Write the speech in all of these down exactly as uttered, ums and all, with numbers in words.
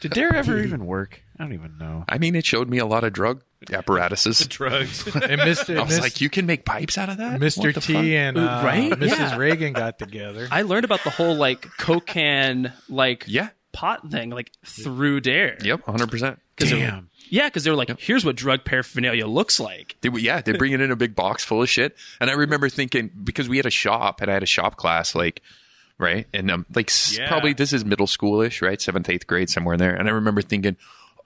Did Dare ever even work? I don't even know. I mean, it showed me a lot of drug apparatuses. Drugs. And Mister I was Mister like, you can make pipes out of that? Mister T fuck? and uh, right? Missus Yeah. Reagan got together. I learned about the whole, like, coke can, like, yeah. pot thing, like, through Dare. Yep, one hundred percent. Damn. It, yeah, because they were like, yep. here's what drug paraphernalia looks like. They, yeah, they bring it in a big box full of shit. And I remember thinking, because we had a shop, and I had a shop class, like... Right. And um, like yeah. probably this is middle schoolish, right? Seventh, eighth grade, somewhere in there. And I remember thinking,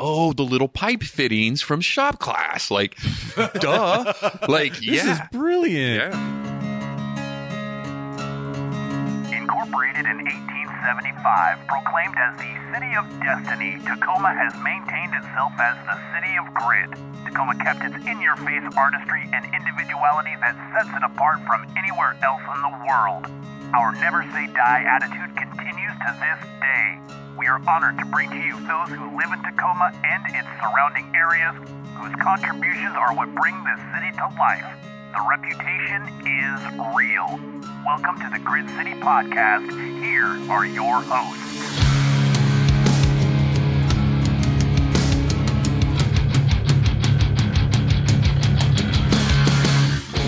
oh, the little pipe fittings from shop class. Like, duh. Like, this yeah. This is brilliant. Yeah. Incorporated in eighteen seventy-five, proclaimed as the City of Destiny, Tacoma has maintained itself as the City of Grit. Tacoma kept its in-your-face artistry and individuality that sets it apart from anywhere else in the world. Our never-say-die attitude continues to this day. We are honored to bring to you those who live in Tacoma and its surrounding areas, whose contributions are what bring this city to life. The reputation is real. Welcome to the Grid City Podcast. Here are your hosts.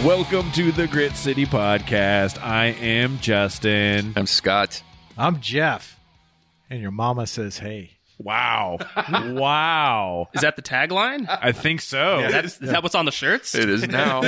Welcome to the Grit City Podcast. I am Justin. I'm Scott. I'm Jeff. And your mama says, hey. Wow. Wow. Is that the tagline? I think so. Yeah, that's, is that what's on the shirts? It is now.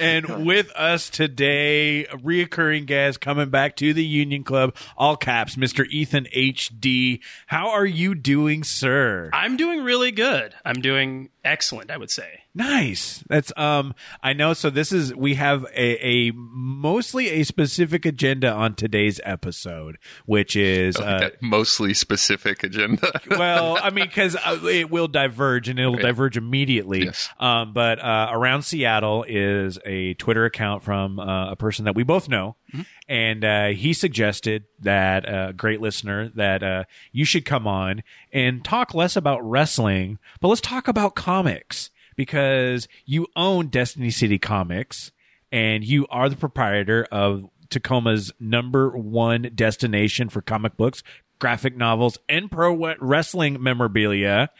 And with us today, a reoccurring guest coming back to the Union Club, all caps, Mister Ethan H D. How are you doing, sir? I'm doing really good. I'm doing excellent, I would say. Nice. That's um I know, so this is we have a, a mostly a specific agenda on today's episode, which is uh, that mostly specific agenda. Well, I mean, because uh, it will diverge and it'll right. diverge immediately. Yes. Um but uh Around Seattle is a Twitter account from uh, a person that we both know. Mm-hmm. And uh, he suggested that a uh, great listener that uh, you should come on and talk less about wrestling, but let's talk about comics. Because you own Destiny City Comics, and you are the proprietor of Tacoma's number one destination for comic books, graphic novels, and pro wrestling memorabilia.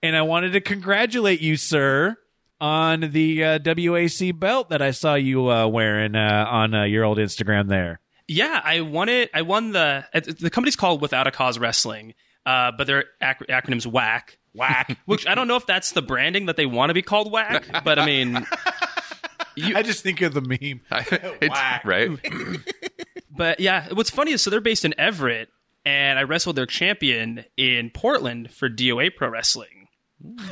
And I wanted to congratulate you, sir, on the uh, W A C belt that I saw you uh, wearing uh, on uh, your old Instagram there. Yeah, I won it. I won the... The company's called Without a Cause Wrestling, uh, but their ac- acronym's W A C. Whack, which I don't know if that's the branding that they want to be called Whack, but I mean, you, I just think of the meme, Whack, right? But yeah, what's funny is so they're based in Everett, and I wrestled their champion in Portland for D O A Pro Wrestling,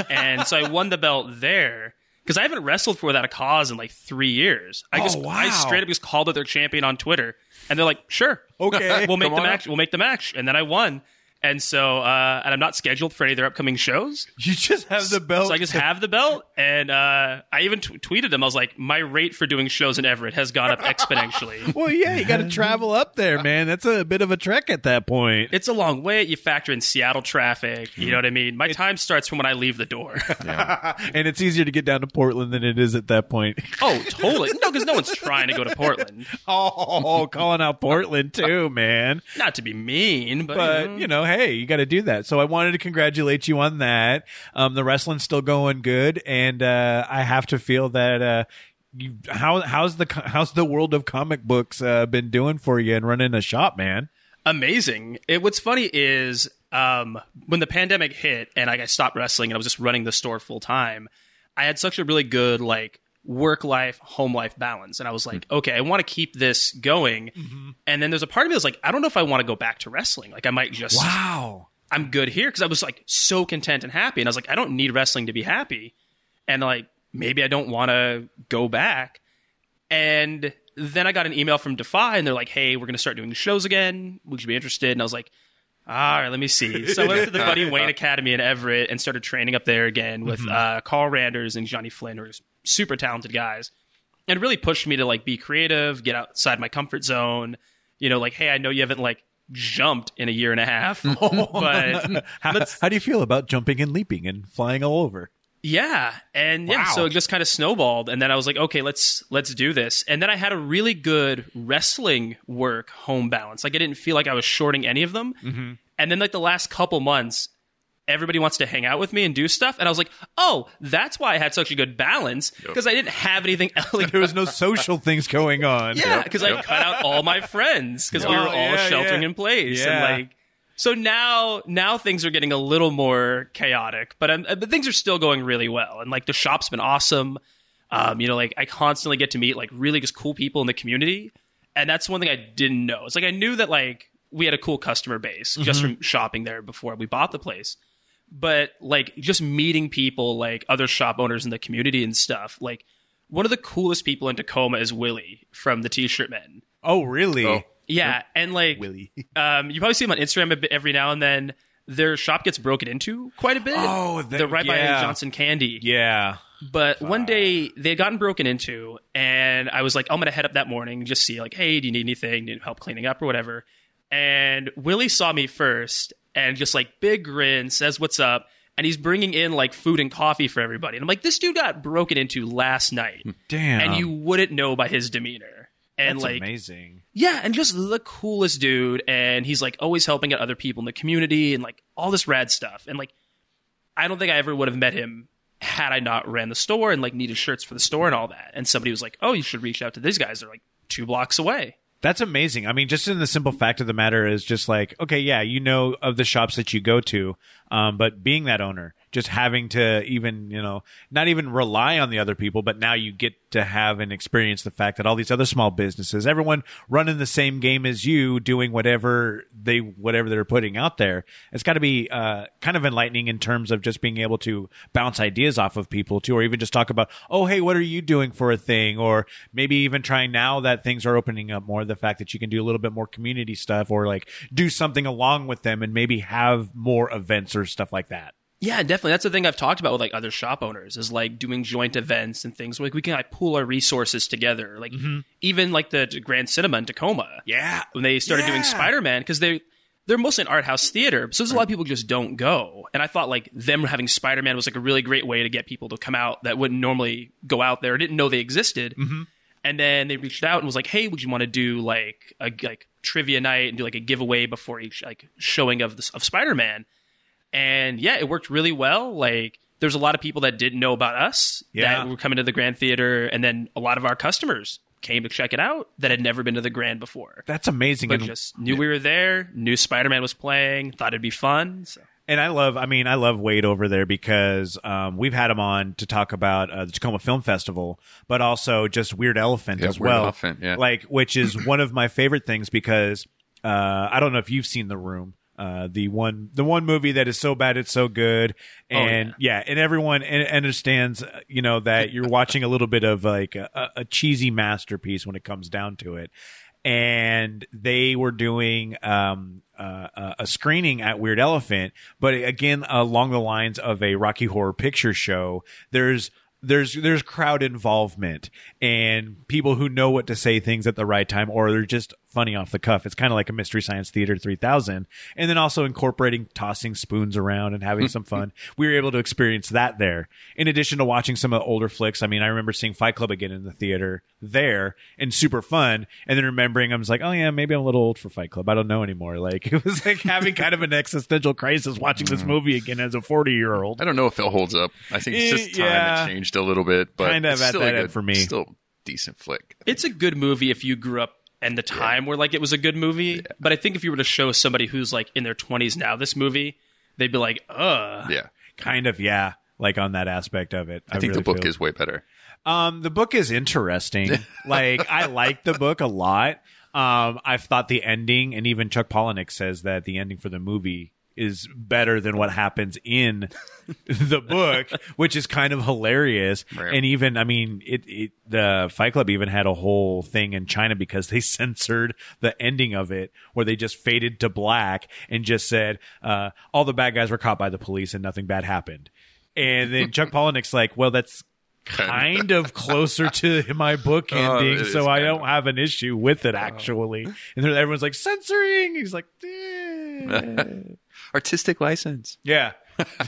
and so I won the belt there because I haven't wrestled for Without a Cause in like three years. I just oh, wow. I straight up just called out their champion on Twitter, and they're like, "Sure, okay, we'll make the match. We'll make the match," and then I won. And so, uh, and I'm not scheduled for any of their upcoming shows. You just have the belt. So I just have the belt. And uh, I even t- tweeted them. I was like, my rate for doing shows in Everett has gone up exponentially. Well, yeah, you got to travel up there, man. That's a bit of a trek at that point. It's a long way. You factor in Seattle traffic. You know what I mean? My it, time starts from when I leave the door. Yeah. And it's easier to get down to Portland than it is at that point. Oh, totally. No, because no one's trying to go to Portland. Oh, calling out Portland too, man. Not to be mean, but, but you know. Hey, you got to do that. So I wanted to congratulate you on that. Um, the wrestling's still going good, and uh, I have to feel that. Uh, you, how how's the how's the world of comic books uh, been doing for you and running a shop, man? Amazing. It, what's funny is um, when the pandemic hit and like, I stopped wrestling and I was just running the store full time. I had such a really good like work life, home life balance, and I was like, mm-hmm. okay, I want to keep this going. Mm-hmm. And then there's a part of me that's like, I don't know if I want to go back to wrestling. Like, I might just wow, I'm good here because I was like so content and happy, and I was like, I don't need wrestling to be happy, and like maybe I don't want to go back. And then I got an email from Defy, and they're like, hey, we're gonna start doing shows again. Would you be interested? And I was like, all right, let me see. So I went to the Buddy Wayne Academy in Everett and started training up there again with mm-hmm. uh, Carl Randers and Johnny Flynn, who are super talented guys. And it really pushed me to like be creative, get outside my comfort zone. You know, like, hey, I know you haven't like jumped in a year and a half. But how, how do you feel about jumping and leaping and flying all over? Yeah. And wow. yeah, so it just kind of snowballed. And then I was like, okay, let's let's do this. And then I had a really good wrestling work home balance. Like I didn't feel like I was shorting any of them. Mm-hmm. And then like the last couple months, everybody wants to hang out with me and do stuff. And I was like, oh, that's why I had such a good balance, because yep. I didn't have anything else. Like, there was no social things going on. Yeah, because yep. I yep. cut out all my friends because yep. we were all yeah, sheltering yeah. in place. Yeah. And like, so now, now things are getting a little more chaotic, but I'm, but things are still going really well. And like the shop's been awesome. Um, you know, like I constantly get to meet like really just cool people in the community, and that's one thing I didn't know. It's like I knew that like we had a cool customer base mm-hmm. just from shopping there before we bought the place, but like just meeting people like other shop owners in the community and stuff. Like one of the coolest people in Tacoma is Willie from The T-Shirt Men. Oh, really? Oh. Yeah, and like, Willie. um, you probably see them on Instagram a bit every now and then. Their shop gets broken into quite a bit. Oh, the, they're right yeah. by Johnson Candy. Yeah. But uh. one day, they had gotten broken into, and I was like, I'm going to head up that morning and just see, like, hey, do you need anything? Need help cleaning up or whatever? And Willie saw me first, and just like, big grin, says, what's up? And he's bringing in like food and coffee for everybody. And I'm like, this dude got broken into last night. Damn. And you wouldn't know by his demeanor. And that's like, amazing. Yeah, and just the coolest dude. And he's like always helping out other people in the community and like all this rad stuff. And like, I don't think I ever would have met him had I not ran the store and like needed shirts for the store and all that. And somebody was like, oh, you should reach out to these guys. They're like two blocks away. That's amazing. I mean, just in the simple fact of the matter is just like, okay, yeah, you know of the shops that you go to, um, but being that owner, just having to even, you know, not even rely on the other people, but now you get to have and experience the fact that all these other small businesses, everyone running the same game as you, doing whatever they whatever they're putting out there. It's got to be uh, kind of enlightening in terms of just being able to bounce ideas off of people too, or even just talk about, oh, hey, what are you doing for a thing? Or maybe even trying now that things are opening up more, the fact that you can do a little bit more community stuff or like do something along with them and maybe have more events or stuff like that. Yeah, definitely. That's the thing I've talked about with like other shop owners is like doing joint events and things where like we can like pool our resources together. Like mm-hmm. even like the, the Grand Cinema in Tacoma. Yeah. When they started yeah. doing Spider-Man, because they, they're mostly an art house theater. So there's a lot of people who just don't go. And I thought like them having Spider-Man was like a really great way to get people to come out that wouldn't normally go out there, didn't know they existed. Mm-hmm. And then they reached out and was like, hey, would you want to do like a like trivia night and do like a giveaway before each like showing of this, of Spider-Man? And yeah, it worked really well. Like, there's a lot of people that didn't know about us yeah. that were coming to the Grand Theater, and then a lot of our customers came to check it out that had never been to the Grand before. That's amazing. But and just knew we were there, knew Spider-Man was playing, thought it'd be fun. So. And I love, I mean, I love Wade over there because um, we've had him on to talk about uh, the Tacoma Film Festival, but also just Weird Elephant yeah, as Weird well, Elephant, yeah. like which is one of my favorite things because uh, I don't know if you've seen The Room. Uh, the one, the one movie that is so bad it's so good, and oh, yeah. yeah, and everyone and, and understands, uh, you know, that you're watching a little bit of like a, a cheesy masterpiece when it comes down to it. And they were doing um, uh, a screening at Weird Elephant, but again, along the lines of a Rocky Horror Picture Show, there's. There's there's crowd involvement and people who know what to say things at the right time, or they're just funny off the cuff. It's kind of like a Mystery Science Theater three thousand. And then also incorporating tossing spoons around and having some fun. We were able to experience that there. In addition to watching some of the older flicks, I mean, I remember seeing Fight Club again in the theater there and super fun. And then remembering, I was like, oh, yeah, maybe I'm a little old for Fight Club. I don't know anymore. Like, it was like having kind of an existential crisis watching this movie again as a forty-year-old. I don't know if it holds up. I think it's just time yeah. it changed a little bit, but kind of it's at still that good, for me. Still decent flick. It's a good movie if you grew up in the time yeah. where like it was a good movie. Yeah. But I think if you were to show somebody who's like in their twenties now this movie, they'd be like, "Uh, yeah, kind of, yeah." Like on that aspect of it, I, I think really the book feel. Is way better. Um, the book is interesting. Like I like the book a lot. Um, I've thought the ending, and even Chuck Palahniuk says that the ending for the movie is better than what happens in the book, which is kind of hilarious. Right. And even, I mean, it, it the Fight Club even had a whole thing in China because they censored the ending of it, where they just faded to black and just said, uh, all the bad guys were caught by the police and nothing bad happened. And then Chuck Palahniuk's like, well, that's kind of closer to my book ending, oh, so I don't of. have an issue with it, actually. Oh. And then everyone's like, censoring! He's like, eh. Artistic license. Yeah.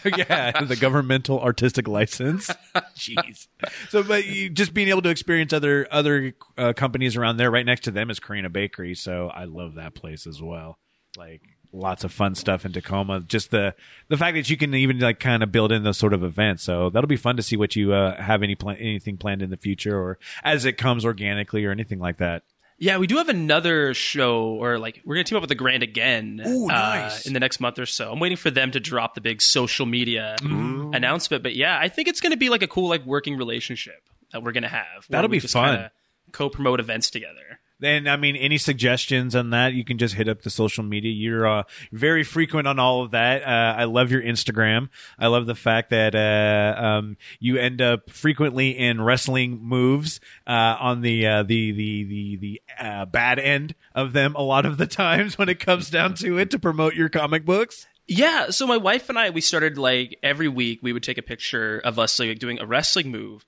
Yeah, the governmental artistic license. Jeez. So, but you, just being able to experience other other uh, companies around there. Right next to them is Karina Bakery, so I love that place as well. Like, lots of fun stuff in Tacoma. Just the the fact that you can even like kind of build in those sort of events. So that'll be fun to see what you uh, have any plan anything planned in the future, or as it comes organically, or anything like that. Yeah, we do have another show, or like we're gonna team up with the Grand again. Ooh, nice. Uh, in the next month or so. I'm waiting for them to drop the big social media mm. announcement. But yeah, I think it's gonna be like a cool like working relationship that we're gonna have. That'll be fun. Co-promote events together. And I mean, any suggestions on that, you can just hit up the social media. You're uh, very frequent on all of that. Uh, I love your Instagram. I love the fact that uh, um, you end up frequently in wrestling moves uh, on the, uh, the the the the uh, bad end of them a lot of the times when it comes down to it to promote your comic books. Yeah. So my wife and I, we started like every week we would take a picture of us like doing a wrestling move,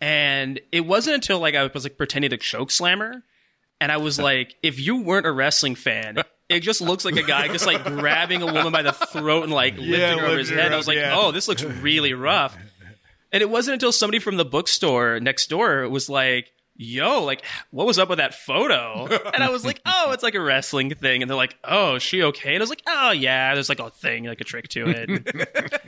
and it wasn't until like I was like pretending to choke slammer. And I was like, if you weren't a wrestling fan, it just looks like a guy just like grabbing a woman by the throat and like lifting yeah, her over his head. Up, I was like, yeah. oh, this looks really rough. And it wasn't until somebody from the bookstore next door was like, yo, like, what was up with that photo? And I was like, oh, it's like a wrestling thing. And they're like, oh, is she okay? And I was like, oh, yeah, there's like a thing, like a trick to it.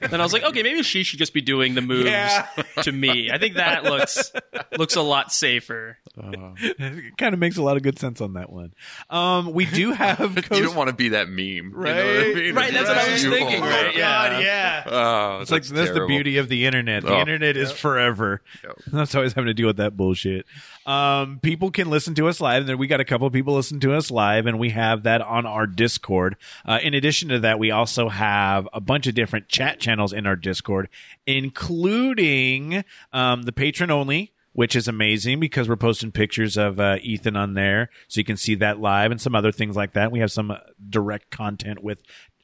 And then I was like, okay, maybe she should just be doing the moves yeah. to me. I think that looks looks a lot safer. Uh, it kind of makes a lot of good sense on that one. Um, we do have... Coast- you don't want to be that meme. Right, you know what I mean? Right, that's right. What I was thinking. Oh, right? Yeah. God, yeah. Oh, it's like, terrible. That's the beauty of the internet. The oh. internet is yep. forever. Yep. That's always having to deal with that bullshit. Um, people can listen to us live, and then we got a couple of people listen to us live, and we have that on our Discord. Uh, in addition to that, we also have a bunch of different chat channels in our Discord, including um, the patron only, which is amazing because we're posting pictures of uh, Ethan on there, so you can see that live and some other things like that. We have some direct content with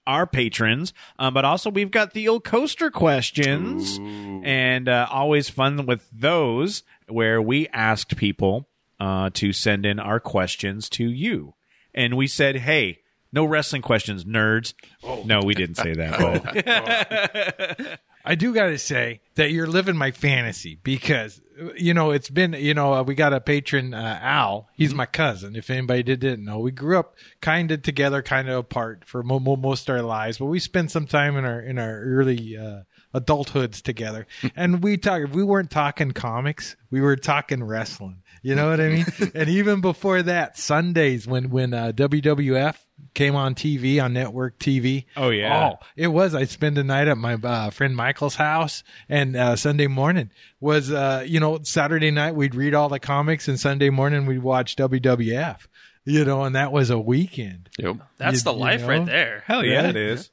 our patrons, um, but also we've got the old coaster questions. Ooh. And uh, always fun with those, where we asked people uh, to send in our questions to you. And we said, hey, no wrestling questions, nerds. Oh. No, we didn't say that. Oh. I do got to say that you're living my fantasy because, you know, it's been, you know, uh, we got a patron, uh, Al. He's my cousin, if anybody did, didn't know. We grew up kind of together, kind of apart for mo- mo- most of our lives, but we spent some time in our in our early uh, adulthoods together. And we talk, we weren't talking comics. We were talking wrestling. You know what I mean? And even before that, Sundays when, when uh, W W F came on T V, on network T V. Oh, yeah. Oh, it was. I'd spend the night at my uh, friend Michael's house, and uh, Sunday morning was, uh, you know, Saturday night we'd read all the comics, and Sunday morning we'd watch W W F, you know, and that was a weekend. Yep. That's you, the life you know? Right there. Hell yeah, right? It is.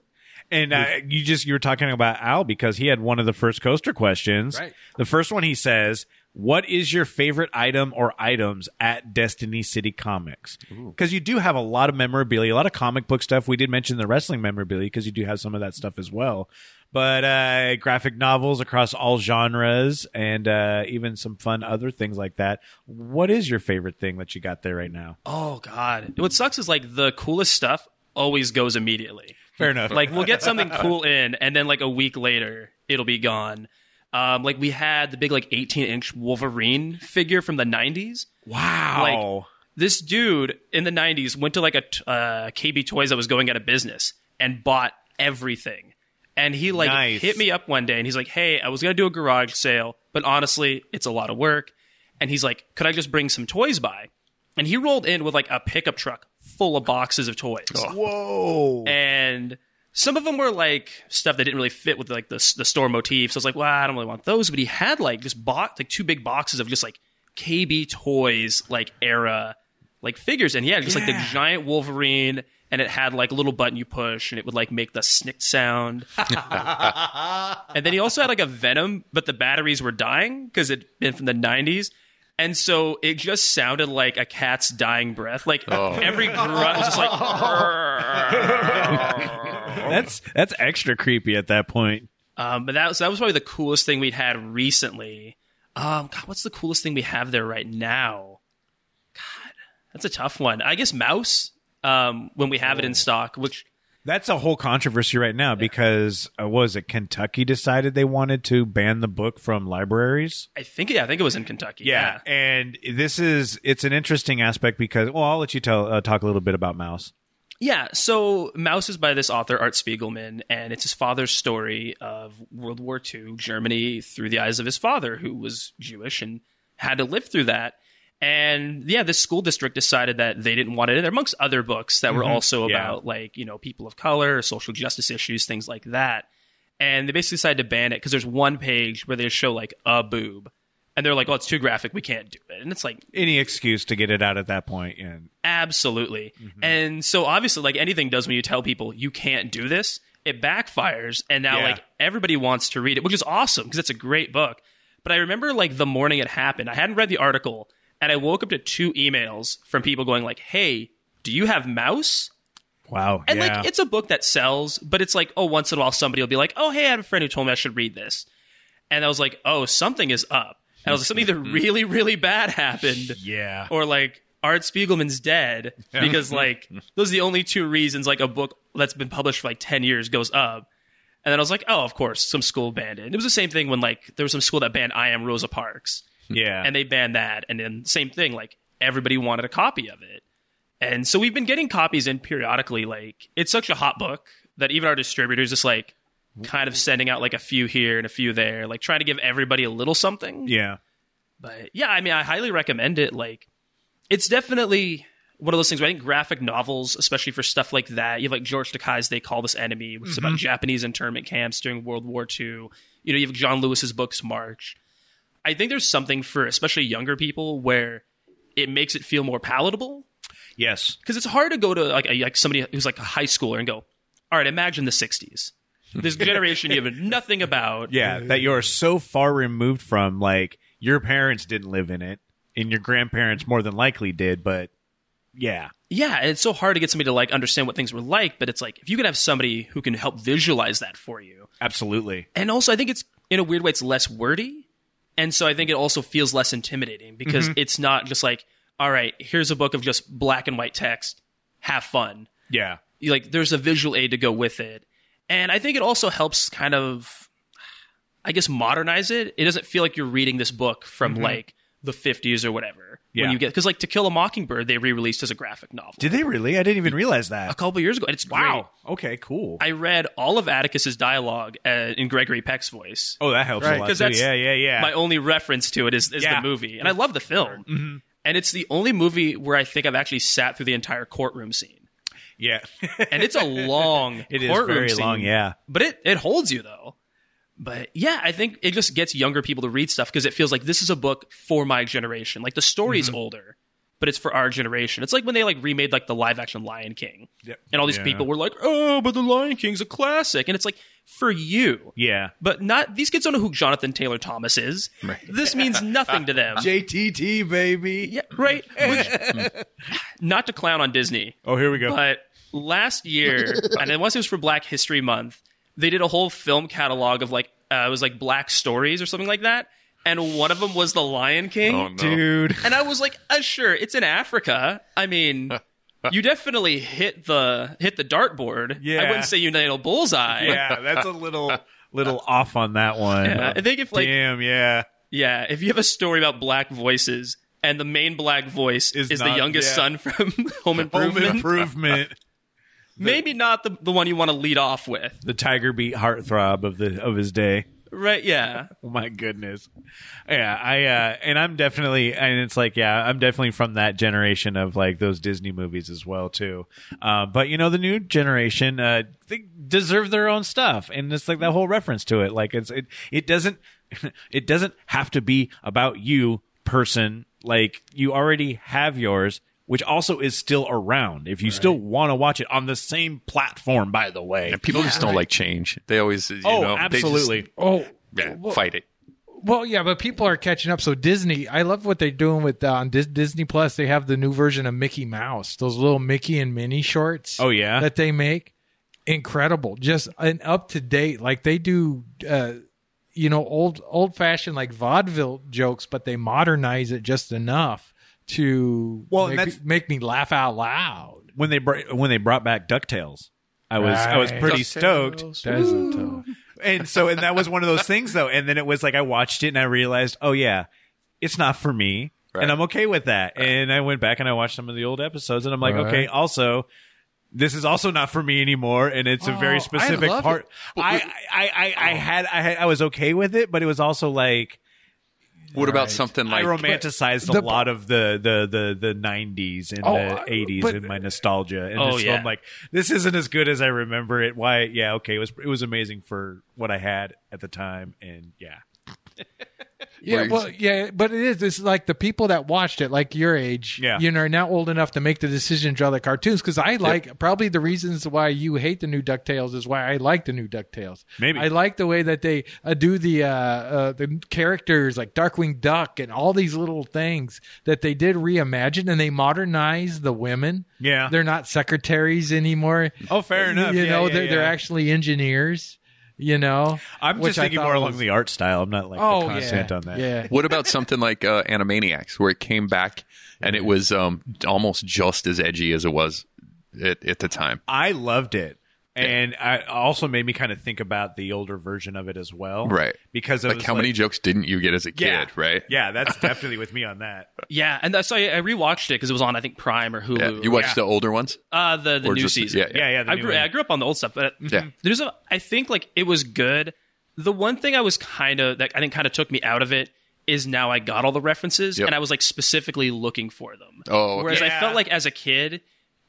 And uh, you just, you were talking about Al because he had one of the first coaster questions. Right. The first one he says, what is your favorite item or items at Destiny City Comics? Because you do have a lot of memorabilia, a lot of comic book stuff. We did mention the wrestling memorabilia because you do have some of that stuff as well. But uh, graphic novels across all genres and uh, even some fun other things like that. What is your favorite thing that you got there right now? Oh, God. What sucks is like the coolest stuff always goes immediately. Fair enough. Like we'll get something cool in and then like a week later, it'll be gone. Um, like we had the big like eighteen inch Wolverine figure from the nineties. Wow. Like this dude in the nineties went to like a uh, K B Toys that was going out of business and bought everything. And he like nice. hit me up one day and he's like, hey, I was going to do a garage sale, but honestly, it's a lot of work. And he's like, could I just bring some toys by? And he rolled in with like a pickup truck full of boxes of toys. Whoa. And some of them were like stuff that didn't really fit with like the the store motif. So I was like, well, I don't really want those. But he had like just bought like two big boxes of just like K B Toys like era like figures. And yeah, just yeah. like the giant Wolverine, and it had like a little button you push and it would like make the snick sound. And then he also had like a Venom, but the batteries were dying because it'd been from the nineties. And so it just sounded like a cat's dying breath. Like oh. every grunt was just like That's that's extra creepy at that point. Um, but that was that was probably the coolest thing we'd had recently. Um, God, what's the coolest thing we have there right now? God, that's a tough one. I guess Mouse. Um, when we have oh. it in stock, which That's a whole controversy right now, yeah. because uh, what was it, Kentucky decided they wanted to ban the book from libraries? I think yeah, I think it was in Kentucky. Yeah, yeah. And this is it's an interesting aspect because well, I'll let you tell uh, talk a little bit about Mouse. Yeah, so Mouse is by this author, Art Spiegelman, and it's his father's story of World War Two, Germany, through the eyes of his father, who was Jewish and had to live through that. And yeah, this school district decided that they didn't want it in there, amongst other books that were mm-hmm. also yeah. about, like, you know, people of color, social justice issues, things like that. And they basically decided to ban it because there's one page where they show, like, a boob. And they're like, oh, it's too graphic. We can't do it. And it's like... any excuse to get it out at that point. Yeah. Absolutely. Mm-hmm. And so obviously, like anything does when you tell people you can't do this, it backfires. And now yeah. like everybody wants to read it, which is awesome because it's a great book. But I remember like the morning it happened, I hadn't read the article and I woke up to two emails from people going like, hey, do you have Mouse? Wow. And yeah. like, it's a book that sells, but it's like, oh, once in a while somebody will be like, oh, hey, I have a friend who told me I should read this. And I was like, oh, something is up. And I was like, something either really, really bad happened, yeah, or like Art Spiegelman's dead, because like those are the only two reasons like a book that's been published for like ten years goes up. And then I was like, oh, of course, some school banned it. It was the same thing when like there was some school that banned I Am Rosa Parks, yeah, and they banned that, and then same thing, like everybody wanted a copy of it, and so we've been getting copies in periodically. Like it's such a hot book that even our distributors just like. Kind of sending out like a few here and a few there, like trying to give everybody a little something. Yeah. But yeah, I mean, I highly recommend it. Like, it's definitely one of those things where I think graphic novels, especially for stuff like that, you have like George Takei's They Call This Enemy, which mm-hmm. is about Japanese internment camps during World War Two. You know, you have John Lewis's books, March. I think there's something for especially younger people where it makes it feel more palatable. Yes. Because it's hard to go to like, a, like somebody who's like a high schooler and go, all right, imagine the sixties. This generation you have nothing about. Yeah, that you're so far removed from, like, your parents didn't live in it, and your grandparents more than likely did, but, yeah. Yeah, and it's so hard to get somebody to, like, understand what things were like, but it's like, if you could have somebody who can help visualize that for you. Absolutely. And also, I think it's, in a weird way, it's less wordy, and so I think it also feels less intimidating, because mm-hmm. it's not just like, all right, here's a book of just black and white text, have fun. Yeah. You, like, there's a visual aid to go with it. And I think it also helps kind of, I guess, modernize it. It doesn't feel like you're reading this book from, mm-hmm. like, the fifties or whatever. Yeah. When you get, because, like, To Kill a Mockingbird, they re-released as a graphic novel. Did they really? I didn't even realize that. A couple years ago. And it's wow. Great. Okay, cool. I read all of Atticus's dialogue uh, in Gregory Peck's voice. Oh, that helps right. a lot, too. That's yeah, yeah, yeah. My only reference to it is, is yeah. the movie. And I love the film. Mm-hmm. And it's the only movie where I think I've actually sat through the entire courtroom scene. Yeah. And it's a long it courtroom is very scene, long, yeah. But it, it holds you, though. But yeah, I think it just gets younger people to read stuff because it feels like this is a book for my generation. Like, the story's mm-hmm. older, but it's for our generation. It's like when they, like, remade, like, the live-action Lion King. Yep. And all these yeah. people were like, oh, but the Lion King's a classic. And it's like, for you. Yeah. But not these kids don't know who Jonathan Taylor Thomas is. Right. This means nothing to them. J T T, baby. Yeah, right. Which, not to clown on Disney. Oh, here we go. But last year, and I want to say it was for Black History Month, they did a whole film catalog of like, uh, it was like Black Stories or something like that. And one of them was The Lion King. Oh, no. Dude. And I was like, uh, sure, it's in Africa. I mean, you definitely hit the hit the dartboard. Yeah. I wouldn't say you nailed bullseye. Yeah, that's a little little off on that one. Yeah, I think if like... Damn, yeah. Yeah, if you have a story about black voices and the main black voice is, is not, the youngest yeah. son from Home Improvement. Home Improvement. The, Maybe not the, the one you want to lead off with. The tiger beat heartthrob of the of his day. Right, yeah. Oh my goodness. Yeah, I uh, and I'm definitely and it's like yeah, I'm definitely from that generation of like those Disney movies as well too. Uh, but you know the new generation uh, they deserve their own stuff and it's like that whole reference to it like it's it it doesn't it doesn't have to be about you person like you already have yours. Which also is still around if you right. still want to watch it on the same platform, by the way. And people yeah, just don't right. like change. They always, you oh, know. Absolutely. Just, oh, yeah, well, fight it. Well, yeah, but people are catching up. So Disney, I love what they're doing with uh, on Disney Plus. They have the new version of Mickey Mouse, those little Mickey and Minnie shorts. Oh, yeah. That they make. Incredible. Just an up to date. Like they do, uh, you know, old old fashioned like vaudeville jokes, but they modernize it just enough. To well, make, make me laugh out loud when they br- when they brought back DuckTales. I was right. I was pretty stoked. And so and that was one of those things though. And then it was like I watched it and I realized, oh yeah, it's not for me. Right. And I'm okay with that. Right. And I went back and I watched some of the old episodes and I'm like, right. okay, also this is also not for me anymore, and it's oh, a very specific I part. I, I, I, I had I had I was okay with it, but it was also like What right. about something like I romanticized the, a lot of the the the, the nineties and oh, the eighties but, in my nostalgia, and oh, so yeah. I'm like, this isn't as good as I remember it. Why? Yeah, okay, it was it was amazing for what I had at the time, and yeah, yeah, well, yeah, but it is. It's like the people that watched it, like your age, yeah. you know, are now old enough to make the decision to draw the cartoons. Because I like yep. probably the reasons why you hate the new DuckTales is why I like the new DuckTales. Maybe I like the way that they uh, do the uh, uh, the characters like Darkwing Duck and all these little things that they did reimagine, and they modernize the women. Yeah, they're not secretaries anymore. Oh, fair enough. You yeah, know, yeah, they're yeah. they're actually engineers. You know, I'm just thinking more was... along the art style. I'm not like oh, the content yeah. on that. Yeah. What about something like uh, Animaniacs, where it came back and it was um, almost just as edgy as it was at, at the time? I loved it, yeah. and it also made me kind of think about the older version of it as well, right? Because like how like, many jokes didn't you get as a yeah, kid, right? Yeah, that's definitely with me on that. Yeah, and so I, I rewatched it because it was on I think Prime or Hulu. Yeah. You watched yeah. the older ones? Uh the the or new just, season. Yeah, yeah. yeah, yeah the I, grew, I grew up on the old stuff, but mm-hmm. yeah. there's a. I think like it was good. The one thing I was kind of that I think kind of took me out of it is now I got all the references yep. and I was like specifically looking for them. Oh, whereas yeah. I felt like as a kid,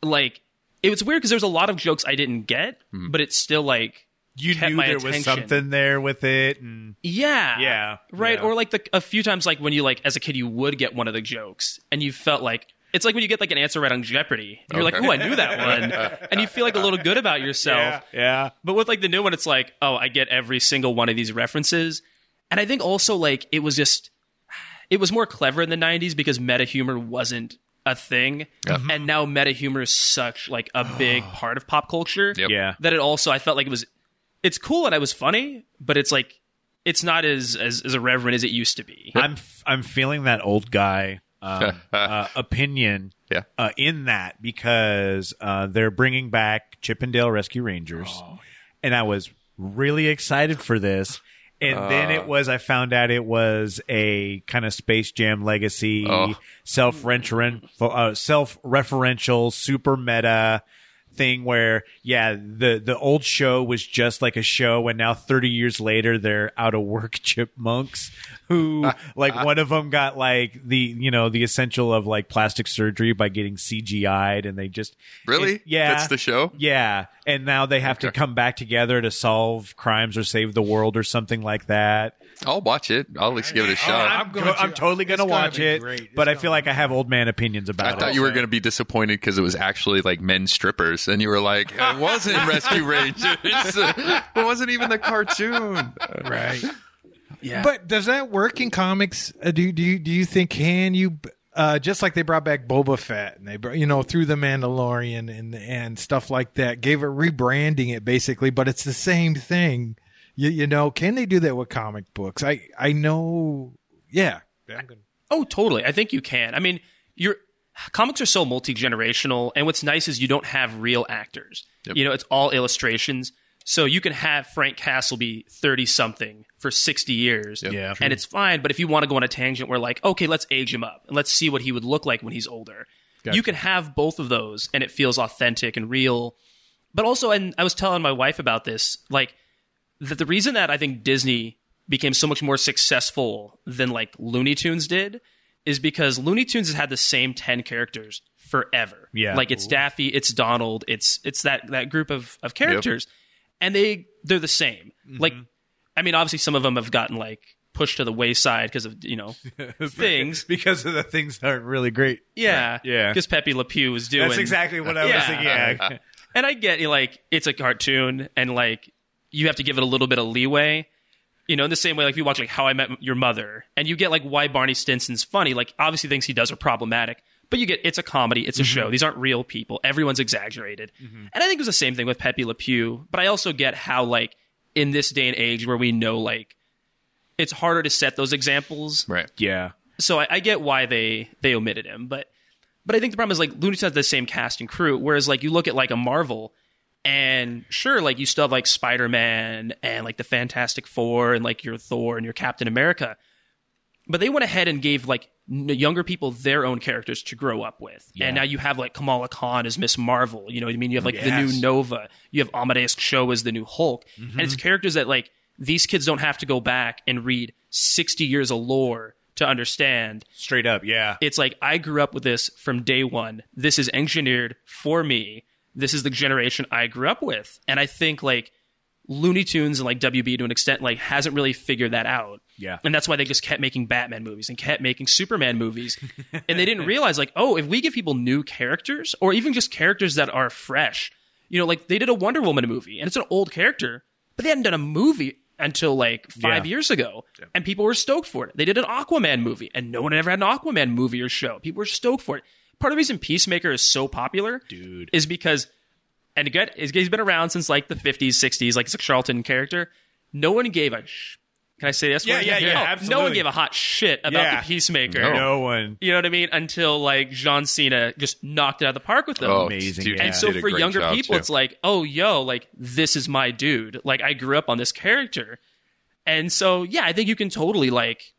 like it was weird because there was a lot of jokes I didn't get, mm. but it's still like. You knew there attention. Was something there with it, and yeah, yeah, right. Yeah. Or like the a few times, like when you like as a kid, you would get one of the jokes, and you felt like it's like when you get like an answer right on Jeopardy, and okay. you're like, "Oh, I knew that one," and you feel like a little good about yourself. Yeah, yeah. But with like the new one, it's like, "Oh, I get every single one of these references," and I think also like it was just it was more clever in the nineties because meta humor wasn't a thing, yeah. and now meta humor is such like a big part of pop culture. Yep. Yeah, that it also I felt like it was. It's cool and it was funny, but it's like it's not as as, as irreverent as it used to be. I'm f- I'm feeling that old guy um, uh, opinion yeah. uh, in that because uh, they're bringing back Chippendale Rescue Rangers, oh. and I was really excited for this. And uh, then it was I found out it was a kind of Space Jam legacy, oh. self-referential, uh, self-referential, super meta. Thing where yeah the the old show was just like a show, and now thirty years later they're out of work chipmunks who uh, like uh, one of them got like the you know the essential of like plastic surgery by getting C G I'd, and they just really it, yeah that's the show yeah and now they have okay. to come back together to solve crimes or save the world or something like that. I'll watch it. I'll at least give it a shot. I'm, going to, I'm totally going to watch it, but I feel like I have old man opinions about it. I thought it. You were going to be disappointed because it was actually like men strippers, and you were like, it wasn't Rescue Rangers. It wasn't even the cartoon. Right. Yeah. But does that work in comics? Uh, do, do, you, do you think, can you... Uh, just like they brought back Boba Fett, and they, you know, through the Mandalorian and and stuff like that, gave it rebranding it basically, but it's the same thing. You, you know, can they do that with comic books? I, I know, yeah. I, oh, totally. I think you can. I mean, your comics are so multi-generational, and what's nice is you don't have real actors. Yep. You know, it's all illustrations, so you can have Frank Castle be thirty-something for sixty years, yep. yeah, and it's fine. But if you want to go on a tangent where like, okay, let's age him up, and let's see what he would look like when he's older, gotcha. You can have both of those, and it feels authentic and real. But also, and I was telling my wife about this, like, that the reason that I think Disney became so much more successful than like Looney Tunes did is because Looney Tunes has had the same ten characters forever. Yeah. Like it's Ooh. Daffy, it's Donald, it's it's that that group of, of characters. Yep. And they, they're the same. Mm-hmm. Like, I mean, obviously some of them have gotten like pushed to the wayside because of, you know, things. Because of the things that aren't really great. Yeah. Yeah. Because Pepe Le Pew was doing. That's exactly what I yeah. was thinking. Yeah. And I get like, it's a cartoon and like, you have to give it a little bit of leeway, you know, in the same way, like if you watch like How I Met Your Mother and you get like why Barney Stinson's funny, like obviously things he does are problematic, but you get, it's a comedy, it's a mm-hmm. show. These aren't real people. Everyone's exaggerated. Mm-hmm. And I think it was the same thing with Pepe Le Pew, but I also get how like in this day and age where we know like it's harder to set those examples. Right. Yeah. So I, I get why they, they omitted him, but, but I think the problem is like Looney Tunes had the same cast and crew. Whereas like you look at like a Marvel And sure, like, you still have, like, Spider-Man and, like, the Fantastic Four and, like, your Thor and your Captain America. But they went ahead and gave, like, younger people their own characters to grow up with. Yeah. And now you have, like, Kamala Khan as Miss Marvel. You know what I mean? You have, like, yes. the new Nova. You have Amadeus Cho as the new Hulk. Mm-hmm. And it's characters that, like, these kids don't have to go back and read sixty years of lore to understand. Straight up, yeah. It's like, I grew up with this from day one. This is engineered for me. This is the generation I grew up with. And I think, like, Looney Tunes and, like, W B to an extent, like, hasn't really figured that out. Yeah. And that's why they just kept making Batman movies and kept making Superman movies. And they didn't realize, like, oh, if we give people new characters or even just characters that are fresh, you know, like, they did a Wonder Woman movie and it's an old character, but they hadn't done a movie until, like, five yeah. years ago. Yeah. And people were stoked for it. They did an Aquaman movie and no one had ever had an Aquaman movie or show. People were stoked for it. Part of the reason Peacemaker is so popular, dude, is because, and again, he's been around since, like, the fifties, sixties, like, it's a Charlton character. No one gave a, sh- can I say this? Yeah, one? yeah, yeah, yeah, absolutely. No one gave a hot shit about yeah. the Peacemaker. No. no one. You know what I mean? Until, like, John Cena just knocked it out of the park with them. Oh, amazing. Dude, yeah. And so for younger people, too. It's like, oh, yo, like, this is my dude. Like, I grew up on this character. And so, yeah, I think you can totally, like,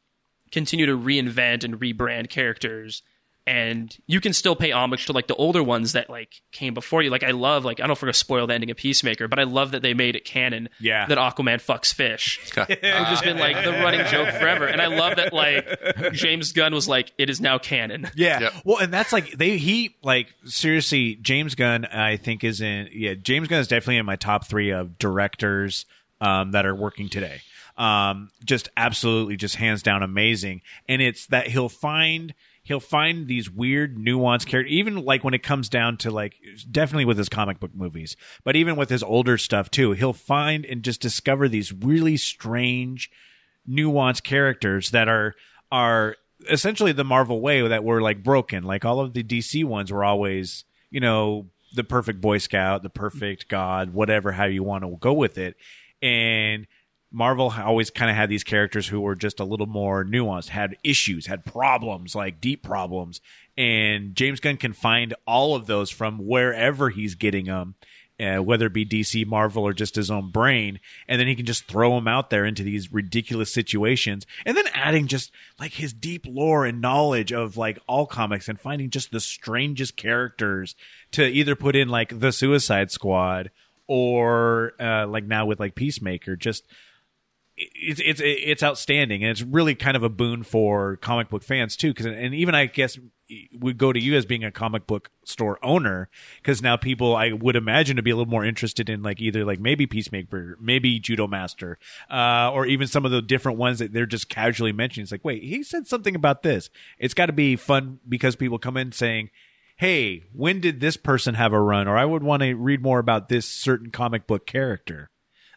continue to reinvent and rebrand characters. And you can still pay homage to, like, the older ones that, like, came before you. Like, I love, like, I don't know if we're going to spoil the ending of Peacemaker, but I love that they made it canon yeah. that Aquaman fucks fish. It's just been, like, the running joke forever. And I love that, like, James Gunn was like, it is now canon. Yeah. Yep. Well, and that's, like, they he, like, seriously, James Gunn, I think, is in, yeah, James Gunn is definitely in my top three of directors um, that are working today. Um, just absolutely, just hands down amazing. And it's that he'll find... He'll find these weird, nuanced characters, even like when it comes down to like definitely with his comic book movies, but even with his older stuff, too. He'll find and just discover these really strange, nuanced characters that are are essentially the Marvel way that were like broken. Like all of the D C ones were always, you know, the perfect Boy Scout, the perfect God, whatever, how you want to go with it. And Marvel always kind of had these characters who were just a little more nuanced, had issues, had problems, like deep problems. And James Gunn can find all of those from wherever he's getting them, uh, whether it be D C, Marvel, or just his own brain. And then he can just throw them out there into these ridiculous situations. And then adding just like his deep lore and knowledge of like all comics and finding just the strangest characters to either put in like the Suicide Squad or uh, like now with like Peacemaker, just... It's it's it's outstanding, and it's really kind of a boon for comic book fans too. Because and even I guess we go to you as being a comic book store owner, because now people I would imagine to be a little more interested in like either like maybe Peacemaker, maybe Judo Master, uh, or even some of the different ones that they're just casually mentioning. It's like, wait, he said something about this. It's got to be fun because people come in saying, "Hey, when did this person have a run?" Or I would want to read more about this certain comic book character.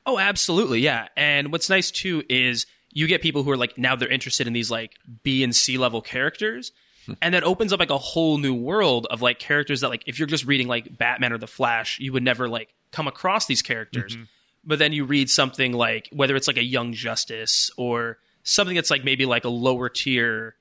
Oh, absolutely, yeah. And what's nice, too, is you get people who are, like, now they're interested in these, like, B and C level characters. And that opens up, like, a whole new world of, like, characters that, like, if you're just reading, like, Batman or The Flash, you would never, like, come across these characters. Mm-hmm. But then you read something like, whether it's, like, a Young Justice or something that's, like, maybe, like, a lower tier,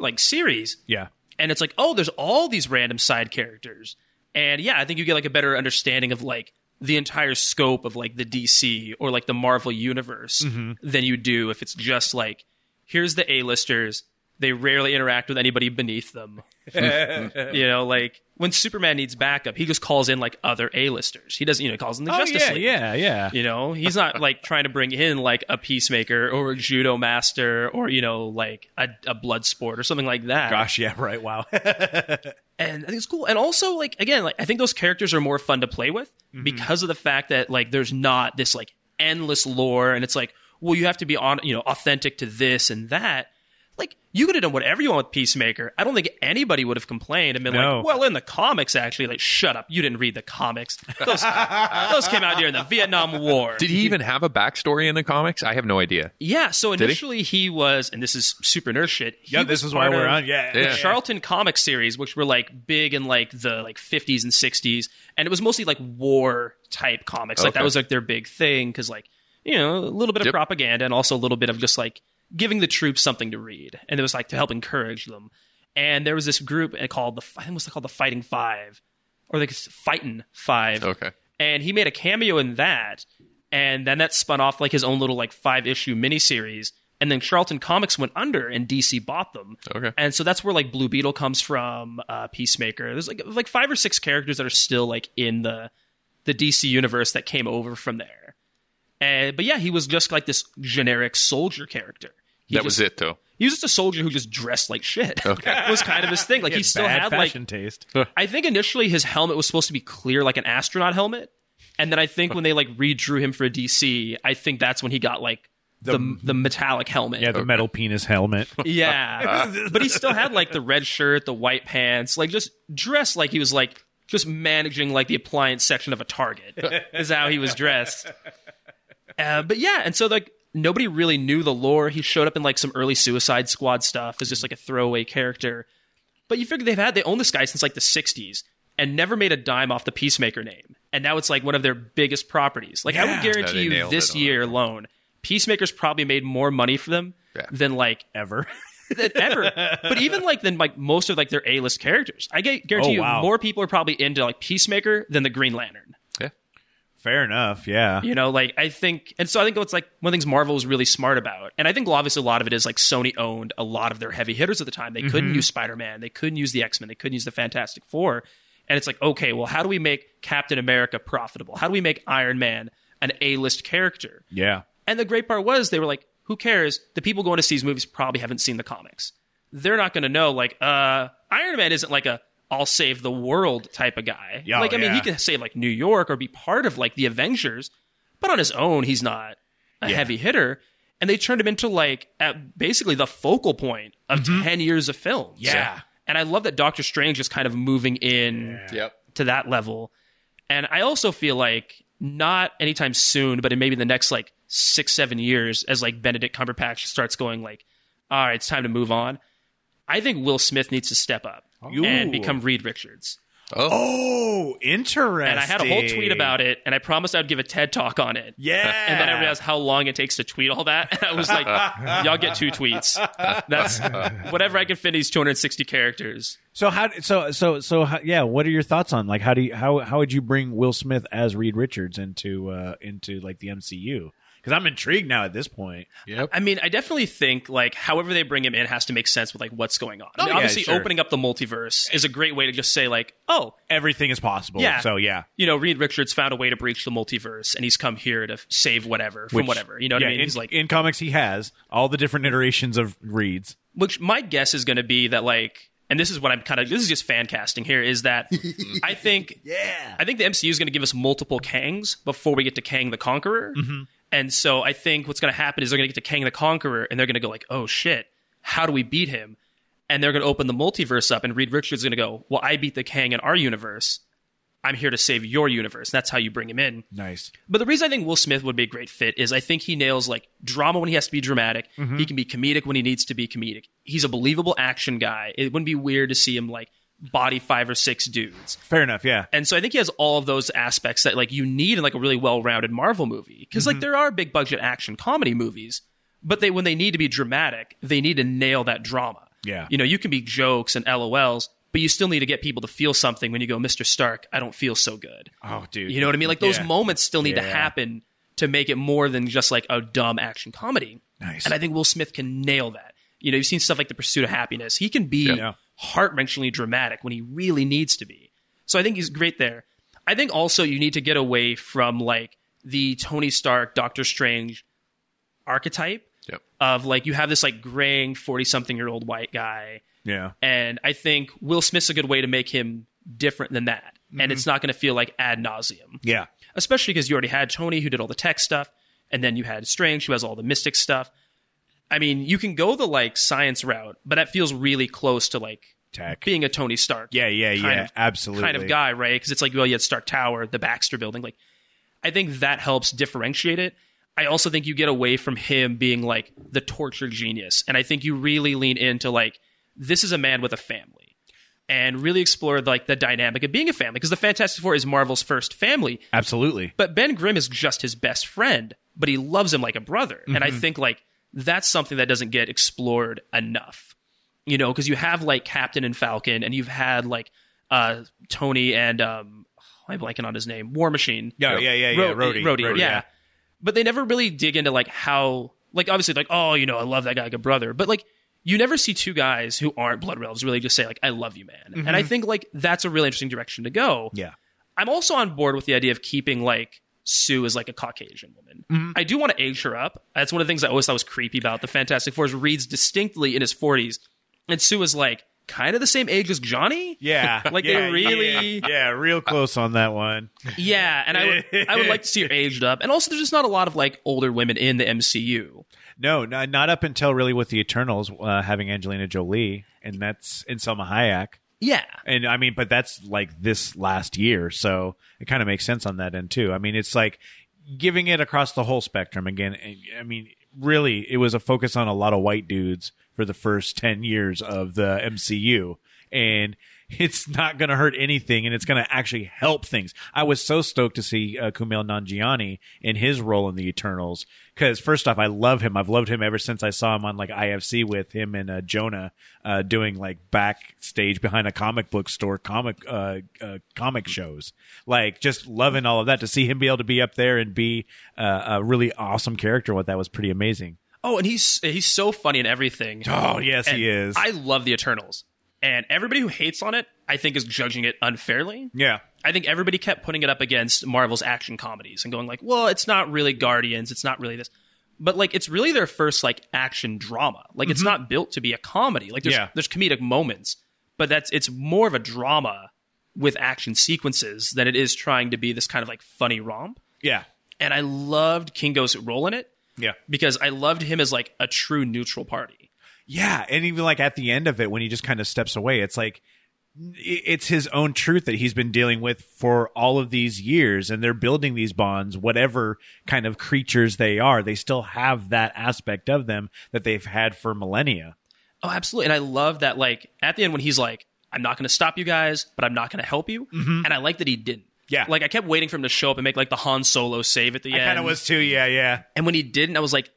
like, series. Yeah. And it's like, oh, there's all these random side characters. And, yeah, I think you get, like, a better understanding of, like, the entire scope of like the D C or like the Marvel universe mm-hmm. than you do if it's just like, here's the A-listers. They rarely interact with anybody beneath them. You know, like when Superman needs backup, he just calls in like other A-listers. He doesn't, you know, he calls in the oh, Justice yeah, League. Yeah, yeah. You know, he's not like trying to bring in like a Peacemaker or a Judo Master or, you know, like a, a Bloodsport or something like that. Gosh, yeah, right. Wow. And I think it's cool. And also, like, again, like I think those characters are more fun to play with mm-hmm. because of the fact that, like, there's not this, like, endless lore. And it's like, well, you have to be, on, you know, authentic to this and that. Like, you could have done whatever you want with Peacemaker. I don't think anybody would have complained and been no. like, well, in the comics, actually. Like, shut up. You didn't read the comics. Those, those came out during the Vietnam War. Did he even have a backstory in the comics? I have no idea. Yeah. So initially he? he was, and this is super nerd shit. Yeah, this is why we're on. Yeah. The yeah. Charlton comics series, which were like big in like the like fifties and sixties. And it was mostly like war type comics. Okay. Like that was like their big thing. Cause like, you know, a little bit of yep. propaganda and also a little bit of just like, giving the troops something to read, and it was like to help encourage them. And there was this group called the I think it was called the Fighting Five, or like Fightin' Five. Okay. and he made a cameo in that, and then that spun off like his own little like five issue miniseries. And then Charlton Comics went under, and D C bought them. Okay, and so that's where like Blue Beetle comes from, uh, Peacemaker. There's like like five or six characters that are still like in the the D C universe that came over from there. And but yeah, he was just like this generic soldier character. He that just, was it though. He was just a soldier who just dressed like shit. Okay. That was kind of his thing. Like he, he had still bad had fashion like taste. I think initially his helmet was supposed to be clear, like an astronaut helmet. And then I think when they like redrew him for D C, I think that's when he got like. The, the the metallic helmet. Yeah, the metal penis helmet. Yeah. But he still had, like, the red shirt, the white pants, like, just dressed like he was, like, just managing, like, the appliance section of a Target is how he was dressed. Uh, but, yeah, and so, like, nobody really knew the lore. He showed up in, like, some early Suicide Squad stuff as just, like, a throwaway character. But you figure they've had, they own this guy since, like, the sixties and never made a dime off the Peacemaker name. And now it's, like, one of their biggest properties. Like, yeah. I would guarantee no, you this year alone... Peacemaker's probably made more money for them yeah. than like ever, than ever. But even like than like most of like their A-list characters. I guarantee oh, you wow. more people are probably into like Peacemaker than the Green Lantern. Yeah, fair enough. Yeah, you know, like I think, and so I think it's like one of the things Marvel was really smart about, and I think obviously a lot of it is like Sony owned a lot of their heavy hitters at the time. They mm-hmm. couldn't use Spider-Man, they couldn't use the X-Men, they couldn't use the Fantastic Four, and it's like okay, well, how do we make Captain America profitable? How do we make Iron Man an A-list character? Yeah. And the great part was they were like, who cares? The people going to see these movies probably haven't seen the comics. They're not going to know, like, uh, Iron Man isn't like a I'll save the world type of guy. Oh, like, I yeah. mean, he can save, like, New York or be part of, like, the Avengers, but on his own, he's not a yeah. heavy hitter. And they turned him into, like, at basically the focal point of mm-hmm. ten years of films. Yeah. yeah. And I love that Doctor Strange is kind of moving in yeah. to that level. And I also feel like not anytime soon, but in maybe the next, like, six, seven years as like Benedict Cumberbatch starts going like, all right, it's time to move on. I think Will Smith needs to step up Ooh. and become Reed Richards. Oh. oh, interesting. And I had a whole tweet about it, and I promised I'd give a TED Talk on it. Yeah. And then I realized how long it takes to tweet all that. And I was like, y'all get two tweets. That's whatever I can fit these two hundred sixty characters. So how, so, so, so, how, yeah. What are your thoughts on like, how do you, how, how would you bring Will Smith as Reed Richards into, uh, into like the M C U? Because I'm intrigued now at this point. Yep. I mean, I definitely think, like, however they bring him in has to make sense with, like, what's going on. I mean, oh, obviously, yeah, sure. opening up the multiverse is a great way to just say, like, oh. Everything is possible. Yeah. So, yeah. You know, Reed Richards found a way to breach the multiverse, and he's come here to save whatever from which, whatever. You know what yeah, I mean? In, he's like, in comics, he has all the different iterations of Reeds. Which my guess is going to be that, like, and this is what I'm kind of, this is just fan casting here, is that I think yeah. I think the M C U is going to give us multiple Kangs before we get to Kang the Conqueror. Mm-hmm. And so I think what's going to happen is they're going to get to Kang the Conqueror, and they're going to go like, oh, shit, how do we beat him? And they're going to open the multiverse up, and Reed Richards is going to go, well, I beat the Kang in our universe. I'm here to save your universe. And that's how you bring him in. Nice. But the reason I think Will Smith would be a great fit is I think he nails like drama when he has to be dramatic. Mm-hmm. He can be comedic when he needs to be comedic. He's a believable action guy. It wouldn't be weird to see him like body five or six dudes. Fair enough, yeah. And so I think he has all of those aspects that like you need in like a really well-rounded Marvel movie. Because mm-hmm. like there are big budget action comedy movies, but they when they need to be dramatic, they need to nail that drama. Yeah. You know, you can be jokes and L O Ls, but you still need to get people to feel something when you go, Mister Stark, I don't feel so good. Oh, dude. You know what I mean? Like those yeah. moments still need yeah. to happen to make it more than just like a dumb action comedy. Nice. And I think Will Smith can nail that. You know, you've seen stuff like The Pursuit of Happiness. He can be... Yeah. heart-wrenchingly dramatic when he really needs to be. So I think he's great there. I think also you need to get away from like the Tony Stark, Doctor Strange archetype yep. of like you have this like graying forty-something-year-old white guy. Yeah. And I think Will Smith's a good way to make him different than that. Mm-hmm. And it's not going to feel like ad nauseum. Yeah. Especially because you already had Tony who did all the tech stuff, and then you had Strange who has all the mystic stuff. I mean, you can go the, like, science route, but that feels really close to, like, tech. Being a Tony Stark. Yeah, yeah, yeah, of, absolutely. Kind of guy, right? Because it's like, well, you had Stark Tower, the Baxter Building. Like, I think that helps differentiate it. I also think you get away from him being, like, the tortured genius. And I think you really lean into, like, this is a man with a family. And really explore, like, the dynamic of being a family. Because the Fantastic Four is Marvel's first family. Absolutely. But Ben Grimm is just his best friend. But he loves him like a brother. Mm-hmm. And I think, like... that's something that doesn't get explored enough, you know, because you have like Captain and Falcon, and you've had like uh, Tony and um, I'm blanking on his name. War Machine. Yeah, yeah, yeah, yeah. Rhodey. Rhodey, yeah. yeah. But they never really dig into like how, like obviously like, oh, you know, I love that guy like a brother. But like you never see two guys who aren't blood relatives really just say like, I love you, man. Mm-hmm. And I think like that's a really interesting direction to go. Yeah. I'm also on board with the idea of keeping like Sue as like a Caucasian woman. Mm-hmm. I do want to age her up. That's one of the things I always thought was creepy about the Fantastic Four is Reed's distinctly in his forties. And Sue is like kind of the same age as Johnny. Yeah. like yeah, they really... Yeah, yeah, real close on that one. Yeah, and I would, I would like to see her aged up. And also there's just not a lot of like older women in the M C U. No, not, not up until really with the Eternals uh, having Angelina Jolie and that's in Selma Hayek. Yeah. And I mean, but that's like this last year. So it kind of makes sense on that end too. I mean, it's like giving it across the whole spectrum again. I mean, really, it was a focus on a lot of white dudes for the first ten years of the M C U. And it's not going to hurt anything, and it's going to actually help things. I was so stoked to see uh, Kumail Nanjiani in his role in the Eternals because, first off, I love him. I've loved him ever since I saw him on like I F C with him and uh, Jonah uh, doing like backstage behind a comic book store comic uh, uh, comic shows. Like, just loving all of that. To see him be able to be up there and be uh, a really awesome character, what that was pretty amazing. Oh, and he's he's so funny in everything. Oh, yes, and he is. I love the Eternals. And everybody who hates on it, I think, is judging it unfairly. Yeah. I think everybody kept putting it up against Marvel's action comedies and going like, well, it's not really Guardians. It's not really this. But, like, it's really their first, like, action drama. Like, mm-hmm. It's not built to be a comedy. Like, there's, yeah. there's comedic moments. But that's it's more of a drama with action sequences than it is trying to be this kind of, like, funny romp. Yeah. And I loved Kingo's role in it. Yeah. Because I loved him as, like, a true neutral party. Yeah, and even like at the end of it, when he just kind of steps away, it's like it's his own truth that he's been dealing with for all of these years, and they're building these bonds, whatever kind of creatures they are. They still have that aspect of them that they've had for millennia. Oh, absolutely. And I love that, like, at the end when he's like, I'm not going to stop you guys, but I'm not going to help you. Mm-hmm. And I like that he didn't. Yeah. Like, I kept waiting for him to show up and make, like, the Han Solo save at the I end. I kind of was too, yeah, yeah. And when he didn't, I was like,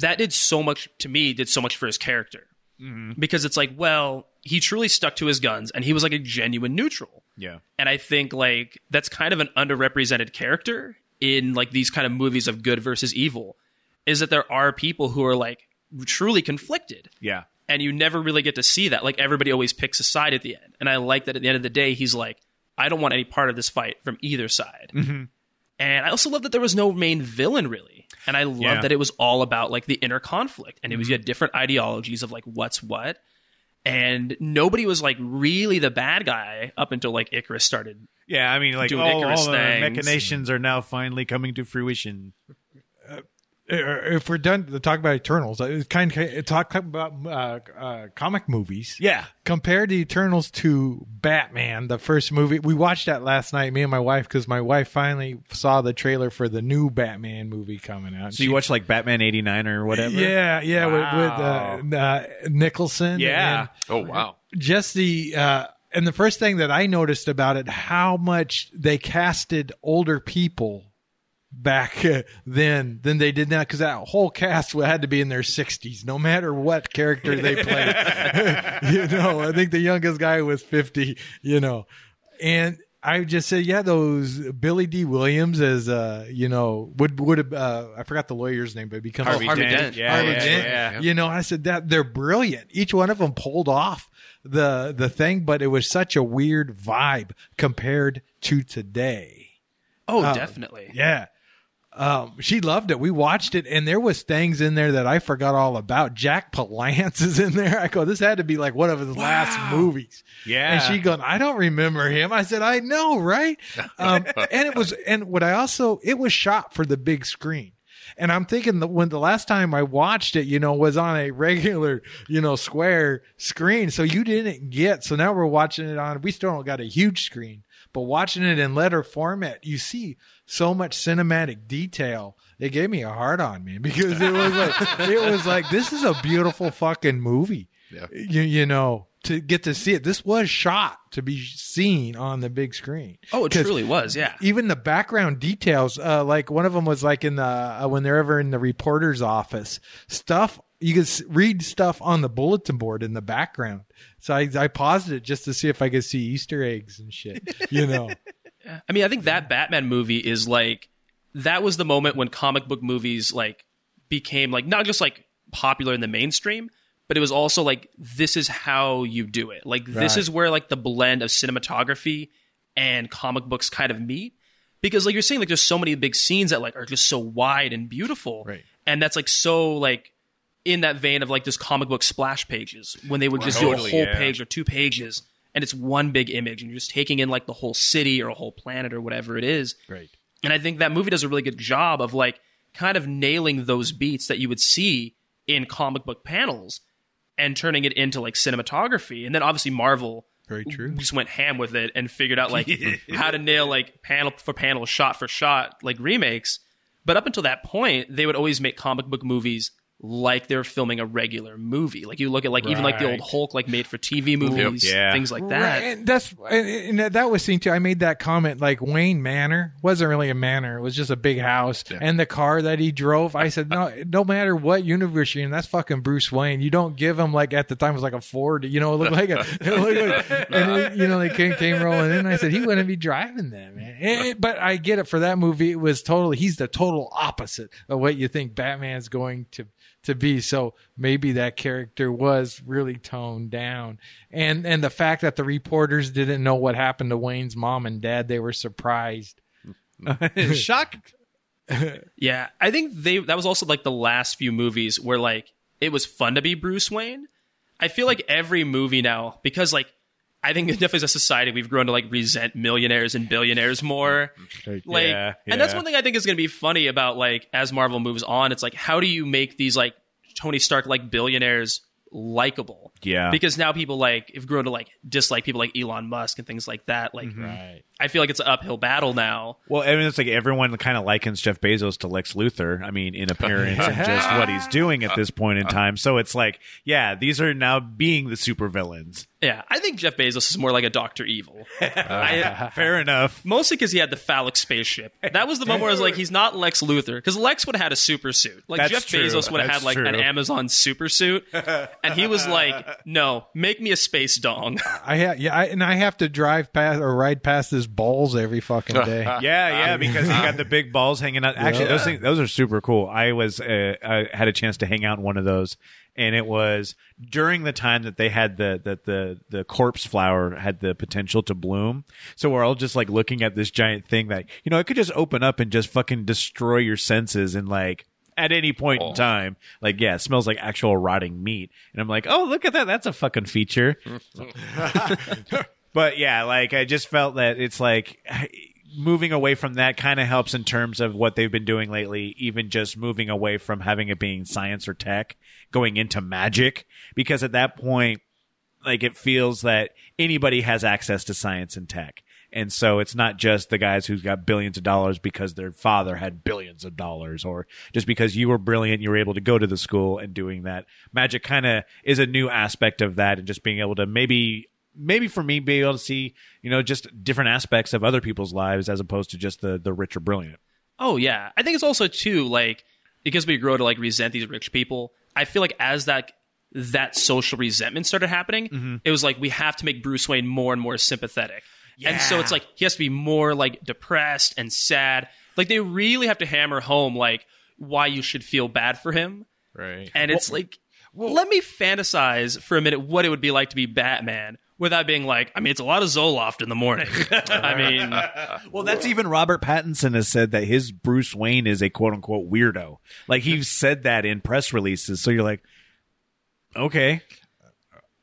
that did so much to me, did so much for his character. Mm-hmm. Because it's like, well, he truly stuck to his guns and he was like a genuine neutral. Yeah. And I think like that's kind of an underrepresented character in like these kind of movies of good versus evil is that there are people who are like truly conflicted. Yeah. And you never really get to see that. Like everybody always picks a side at the end. And I like that at the end of the day, he's like, I don't want any part of this fight from either side. Mm-hmm. And I also love that there was no main villain, really. And I love yeah. that it was all about, like, the inner conflict. And it was, you had different ideologies of, like, what's what. And nobody was, like, really the bad guy up until, like, Icarus started Yeah, I mean, like, doing all, Icarus all the machinations are now finally coming to fruition. Uh, if we're done to talk about Eternals, it's kind of talk about uh, uh, comic movies. Yeah. Compare the Eternals to Batman, the first movie. We watched that last night, me and my wife, because my wife finally saw the trailer for the new Batman movie coming out. So she, you watched like Batman eighty-nine or whatever? Yeah, yeah, wow. with, with uh, uh, Nicholson. Yeah. And, oh, wow. Just the... Uh, and the first thing that I noticed about it, how much they casted older people back then than they did now, because that whole cast had to be in their sixties no matter what character they played. You know, I think the youngest guy was fifty, you know. And I just said, yeah, those Billy D. Williams as uh you know would would uh I forgot the lawyer's name, but it becomes Harvey, oh, Harvey Dent, Dent. Yeah, Harvey yeah, Dent. Yeah, yeah. You know, I said that they're brilliant. Each one of them pulled off the the thing, but it was such a weird vibe compared to today. Oh, uh, definitely. Yeah. Um, she loved it. We watched it, and there was things in there that I forgot all about. Jack Palance is in there. I go, this had to be like one of his wow. last movies. Yeah. And she goes, I don't remember him. I said, I know, right? Um, and it was, and what I also, it was shot for the big screen. And I'm thinking that when the last time I watched it, you know, was on a regular, you know, square screen. So you didn't get, so now we're watching it on, we still don't got a huge screen, but watching it in letter format, you see so much cinematic detail. It gave me a hard on, man, because it was like, it was like, this is a beautiful fucking movie. Yeah. You, you know, to get to see it. This was shot to be seen on the big screen. Oh, it truly was. Yeah. Even the background details, uh, like one of them was like in the, uh, when they're ever in the reporter's office, stuff, you could read stuff on the bulletin board in the background. So I, I paused it just to see if I could see Easter eggs and shit, you know. I mean, I think that Batman movie is like, that was the moment when comic book movies like became like, not just like popular in the mainstream, but it was also like, this is how you do it. Like, right. This is where like the blend of cinematography and comic books kind of meet. Because like you're saying, like there's so many big scenes that like are just so wide and beautiful. Right. And that's like so like in that vein of like just comic book splash pages when they would just totally, do a whole yeah. page or two pages and it's one big image and you're just taking in like the whole city or a whole planet or whatever it is. Right. And I think that movie does a really good job of like kind of nailing those beats that you would see in comic book panels and turning it into like cinematography. And then obviously Marvel Very true. just went ham with it and figured out like how to nail like panel for panel, shot for shot, like remakes. But up until that point, they would always make comic book movies like they're filming a regular movie. Like you look at like right. even like the old Hulk, like made for T V movies, yeah. things like that. Right. And that's and that was seen too. I made that comment like Wayne Manor wasn't really a manor; it was just a big house yeah. and the car that he drove. I said, no, no matter what universe you're in, that's fucking Bruce Wayne. You don't give him like at the time it was like a Ford. You know, it looked like a it looked like, and it, you know they came came rolling in. And I said he wouldn't be driving that, man. And, but I get it for that movie. It was totally he's the total opposite of what you think Batman's going to. to be. So maybe that character was really toned down. And and the fact that the reporters didn't know what happened to Wayne's mom and dad, they were surprised. Shocked. Yeah. I think they that was also like the last few movies where like it was fun to be Bruce Wayne. I feel like every movie now, because like I think definitely as a society we've grown to like resent millionaires and billionaires more. Like, yeah, yeah. And that's one thing I think is going to be funny about like as Marvel moves on. It's like how do you make these like Tony Stark like billionaires likable? Yeah, because now people like have grown to like dislike people like Elon Musk and things like that. Like, right. I feel like it's an uphill battle now. Well, I mean, it's like everyone kind of likens Jeff Bezos to Lex Luthor. I mean, in appearance and just what he's doing at this point in time. So it's like, yeah, these are now being the supervillains. Yeah, I think Jeff Bezos is more like a Doctor Evil. Uh, I, fair enough. Mostly because he had the phallic spaceship. That was the moment where I was like, he's not Lex Luthor. Because Lex would have had a super suit. Like That's Jeff true. Bezos would have That's had like true. an Amazon super suit. And he was like, no, make me a space dong. I ha- yeah, I, and I have to drive past or ride past his balls every fucking day. yeah, yeah, because he got the big balls hanging out. Actually, yeah. those things, those are super cool. I was uh, I had a chance to hang out in one of those. And it was during the time that they had the that the the corpse flower had the potential to bloom. So we're all just like looking at this giant thing that, you know, it could just open up and just fucking destroy your senses and like at any point oh. in time. Like, yeah, it smells like actual rotting meat. And I'm like, oh, look at that. That's a fucking feature. But yeah, like I just felt that it's like moving away from that kind of helps in terms of what they've been doing lately, even just moving away from having it being science or tech, going into magic, because at that point, like it feels that anybody has access to science and tech. And so it's not just the guys who've got billions of dollars because their father had billions of dollars, or just because you were brilliant, you were able to go to the school and doing that. Magic kind of is a new aspect of that, and just being able to maybe... Maybe for me, be able to see, you know, just different aspects of other people's lives as opposed to just the the rich or brilliant. Oh, yeah. I think it's also, too, like, because we grow to, like, resent these rich people, I feel like as that that social resentment started happening, mm-hmm. it was like, we have to make Bruce Wayne more and more sympathetic. Yeah. And so it's like, he has to be more, like, depressed and sad. Like, they really have to hammer home, like, why you should feel bad for him. Right. And it's well, like, well, let me fantasize for a minute what it would be like to be Batman. Without being like, I mean, it's a lot of Zoloft in the morning. I mean... Well, that's even Robert Pattinson has said that his Bruce Wayne is a quote-unquote weirdo. Like, he's said that in press releases. So you're like, okay,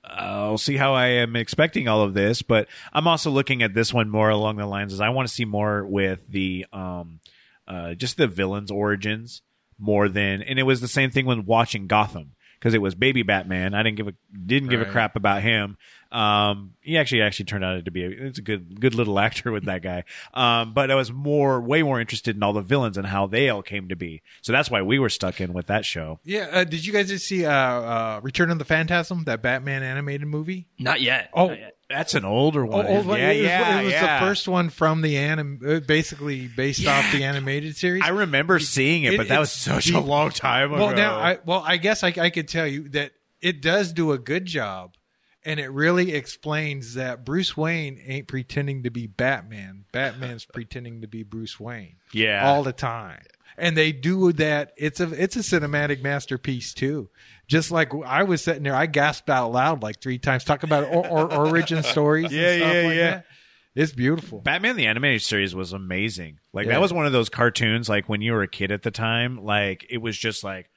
I'll see how I am expecting all of this. But I'm also looking at this one more along the lines as I want to see more with the um, uh, just the villain's origins more than... And it was the same thing when watching Gotham. Because it was Baby Batman, I didn't give a didn't give right. a crap about him. Um, he actually actually turned out to be a, it's a good good little actor with that guy. Um, but I was more way more interested in all the villains and how they all came to be. So that's why we were stuck in with that show. Yeah, uh, did you guys just see uh, uh, Return of the Phantasm, that Batman animated movie? Not yet. Oh. Not yet. That's an older one. Oh, old one. Yeah, it was, yeah, it was yeah. the first one from the anim, basically based yeah. off the animated series. I remember seeing it, it but that was such it, a long time well, ago. Now, I, well, I guess I, I could tell you that it does do a good job And it really explains that Bruce Wayne ain't pretending to be Batman. Batman's pretending to be Bruce Wayne. Yeah. All the time. And they do that. It's a it's a cinematic masterpiece, too. Just like I was sitting there, I gasped out loud like three times. Talk about or, or, origin stories yeah, and stuff yeah, like yeah. that. It's beautiful. Batman the Animated Series was amazing. Like, yeah. that was one of those cartoons, like, when you were a kid at the time, like, it was just like,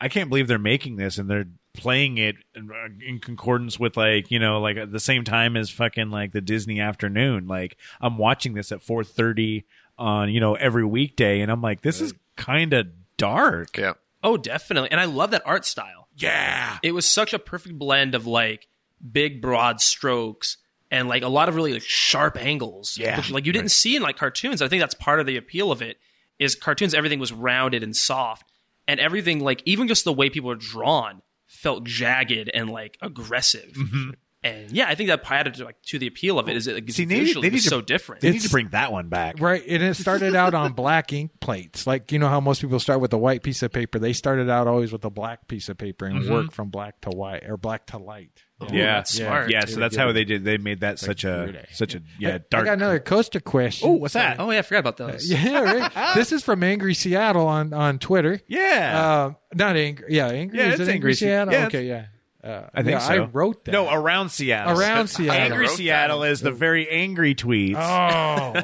I can't believe they're making this, and they're playing it in concordance with, like, you know, like at the same time as fucking like the Disney afternoon. Like, I'm watching this at four thirty on, you know, every weekday, and I'm like, this is kind of dark. Yeah. Oh, definitely. And I love that art style. Yeah. It was such a perfect blend of like big, broad strokes and like a lot of really like sharp angles. Yeah. Which, like, you didn't right. see in like cartoons. I think that's part of the appeal of it is cartoons. Everything was rounded and soft, and everything, like, even just the way people are drawn felt jagged and like aggressive. Mm-hmm. And yeah, I think that part of like to the appeal of it is it See, visually they need, they need to, so different. They need to bring that one back. Right. And it started out on black ink plates. Like, you know how most people start with a white piece of paper. They started out always with a black piece of paper and mm-hmm. worked from black to white or black to light. Oh, yeah. That's smart. Yeah. yeah so that's how they did. They made that such a, such a, yeah, dark. I got another Costa question. Oh, what's that? Oh, yeah. I forgot about those. Uh, yeah. Right. This is from Angry Seattle on, on Twitter. Yeah. Uh, not angry. Yeah. Angry. Yeah. Is it's it Angry, angry Seattle. Yeah, okay. Yeah. Uh, I think yeah, so. I wrote that. No, around Seattle. Around Seattle. Angry Seattle that. Is the very angry tweets.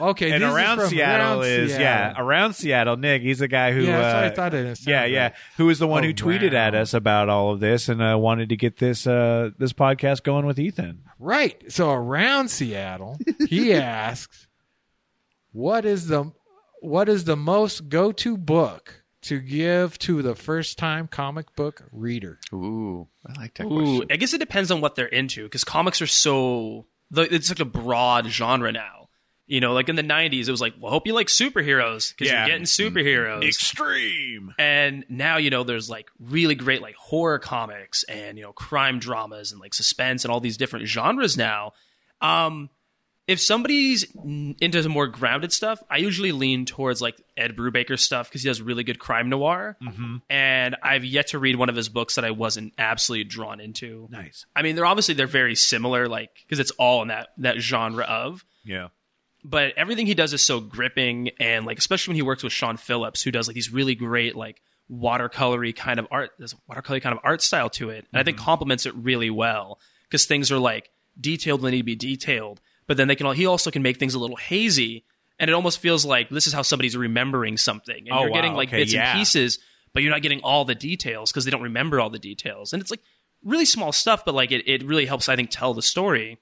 Oh, okay. And around is Seattle around is Seattle. yeah, around Seattle. Nick, he's the guy who yeah, that's uh, what I thought it is. Yeah, right. yeah. Who was the one oh, who tweeted wow. at us about all of this and uh, wanted to get this uh, this podcast going with Ethan. Right. So around Seattle, he asks, "What is the what is the most go to book?" to give to the first-time comic book reader? Ooh, I like that Ooh, question. I guess it depends on what they're into, because comics are so... It's such a broad genre now. You know, like in the nineties, it was like, well, hope you like superheroes, because yeah. you're getting superheroes. Extreme! And now, you know, there's like really great like horror comics and, you know, crime dramas and like suspense and all these different genres now. Um... If somebody's into some more grounded stuff, I usually lean towards like Ed Brubaker's stuff because he does really good crime noir. Mm-hmm. And I've yet to read one of his books that I wasn't absolutely drawn into. Nice. I mean, they're obviously they're very similar, like, because it's all in that that genre of. Yeah. But everything he does is so gripping, and like especially when he works with Sean Phillips, who does like these really great like watercolory kind of art, there's a watercolory kind of art style to it, and mm-hmm. I think complements it really well because things are like detailed when they need to be detailed. But then they can. He also can make things a little hazy, and it almost feels like this is how somebody's remembering something. And oh, you're wow. getting like okay, bits yeah. and pieces, but you're not getting all the details because they don't remember all the details. And it's like really small stuff, but like it, it really helps, I think, tell the story.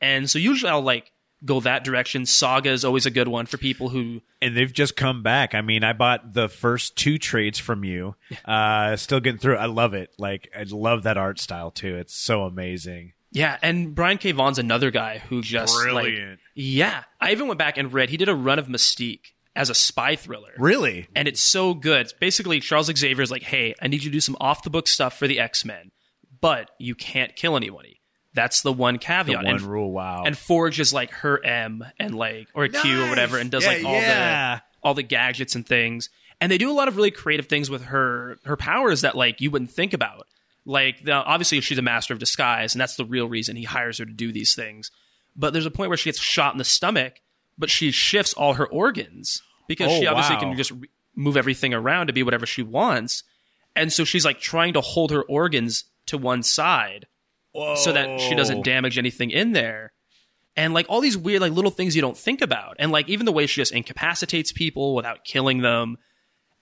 And so usually I'll like go that direction. Saga is always a good one for people who... And they've just come back. I mean, I bought the first two trades from you. uh, still getting through. I love it. Like, I love that art style, too. It's so amazing. Yeah, and Brian K. Vaughan's another guy who just brilliant. Like, yeah, I even went back and read. He did a run of Mystique as a spy thriller. Really, and it's so good. It's basically, Charles Xavier's like, "Hey, I need you to do some off the book stuff for the X-Men, but you can't kill anybody. That's the one caveat, the one and, rule." Wow. And Forge is like her M and like or a nice. Q or whatever, and does yeah, like all yeah. the all the gadgets and things. And they do a lot of really creative things with her her powers that like you wouldn't think about. Like, obviously, she's a master of disguise, and that's the real reason he hires her to do these things. But there's a point where she gets shot in the stomach, but she shifts all her organs because oh, she obviously wow. can just re- move everything around to be whatever she wants. And so she's, like, trying to hold her organs to one side Whoa. So that she doesn't damage anything in there. And, like, all these weird, like, little things you don't think about. And, like, even the way she just incapacitates people without killing them.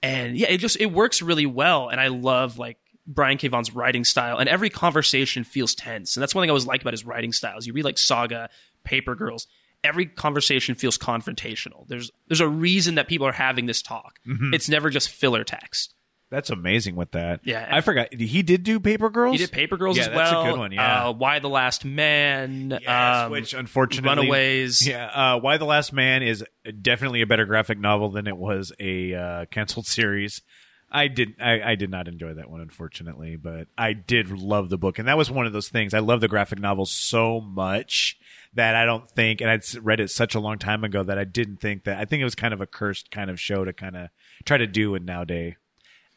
And, yeah, it just, it works really well. And I love, like, Brian K. Vaughan's writing style, and every conversation feels tense. And that's one thing I always like about his writing styles. You read like Saga, Paper Girls, every conversation feels confrontational. There's there's a reason that people are having this talk. Mm-hmm. It's never just filler text. That's amazing with that. Yeah. I forgot. He did do Paper Girls? He did Paper Girls yeah, as well. Yeah, that's a good one, yeah. Uh, Y: The Last Man. Yes, um, which unfortunately... Runaways. Yeah, uh, Y: The Last Man is definitely a better graphic novel than it was a uh, canceled series. I did I, I did not enjoy that one, unfortunately, but I did love the book. And that was one of those things. I love the graphic novel so much that I don't think, and I'd read it such a long time ago that I didn't think that, I think it was kind of a cursed kind of show to kind of try to do in nowadays.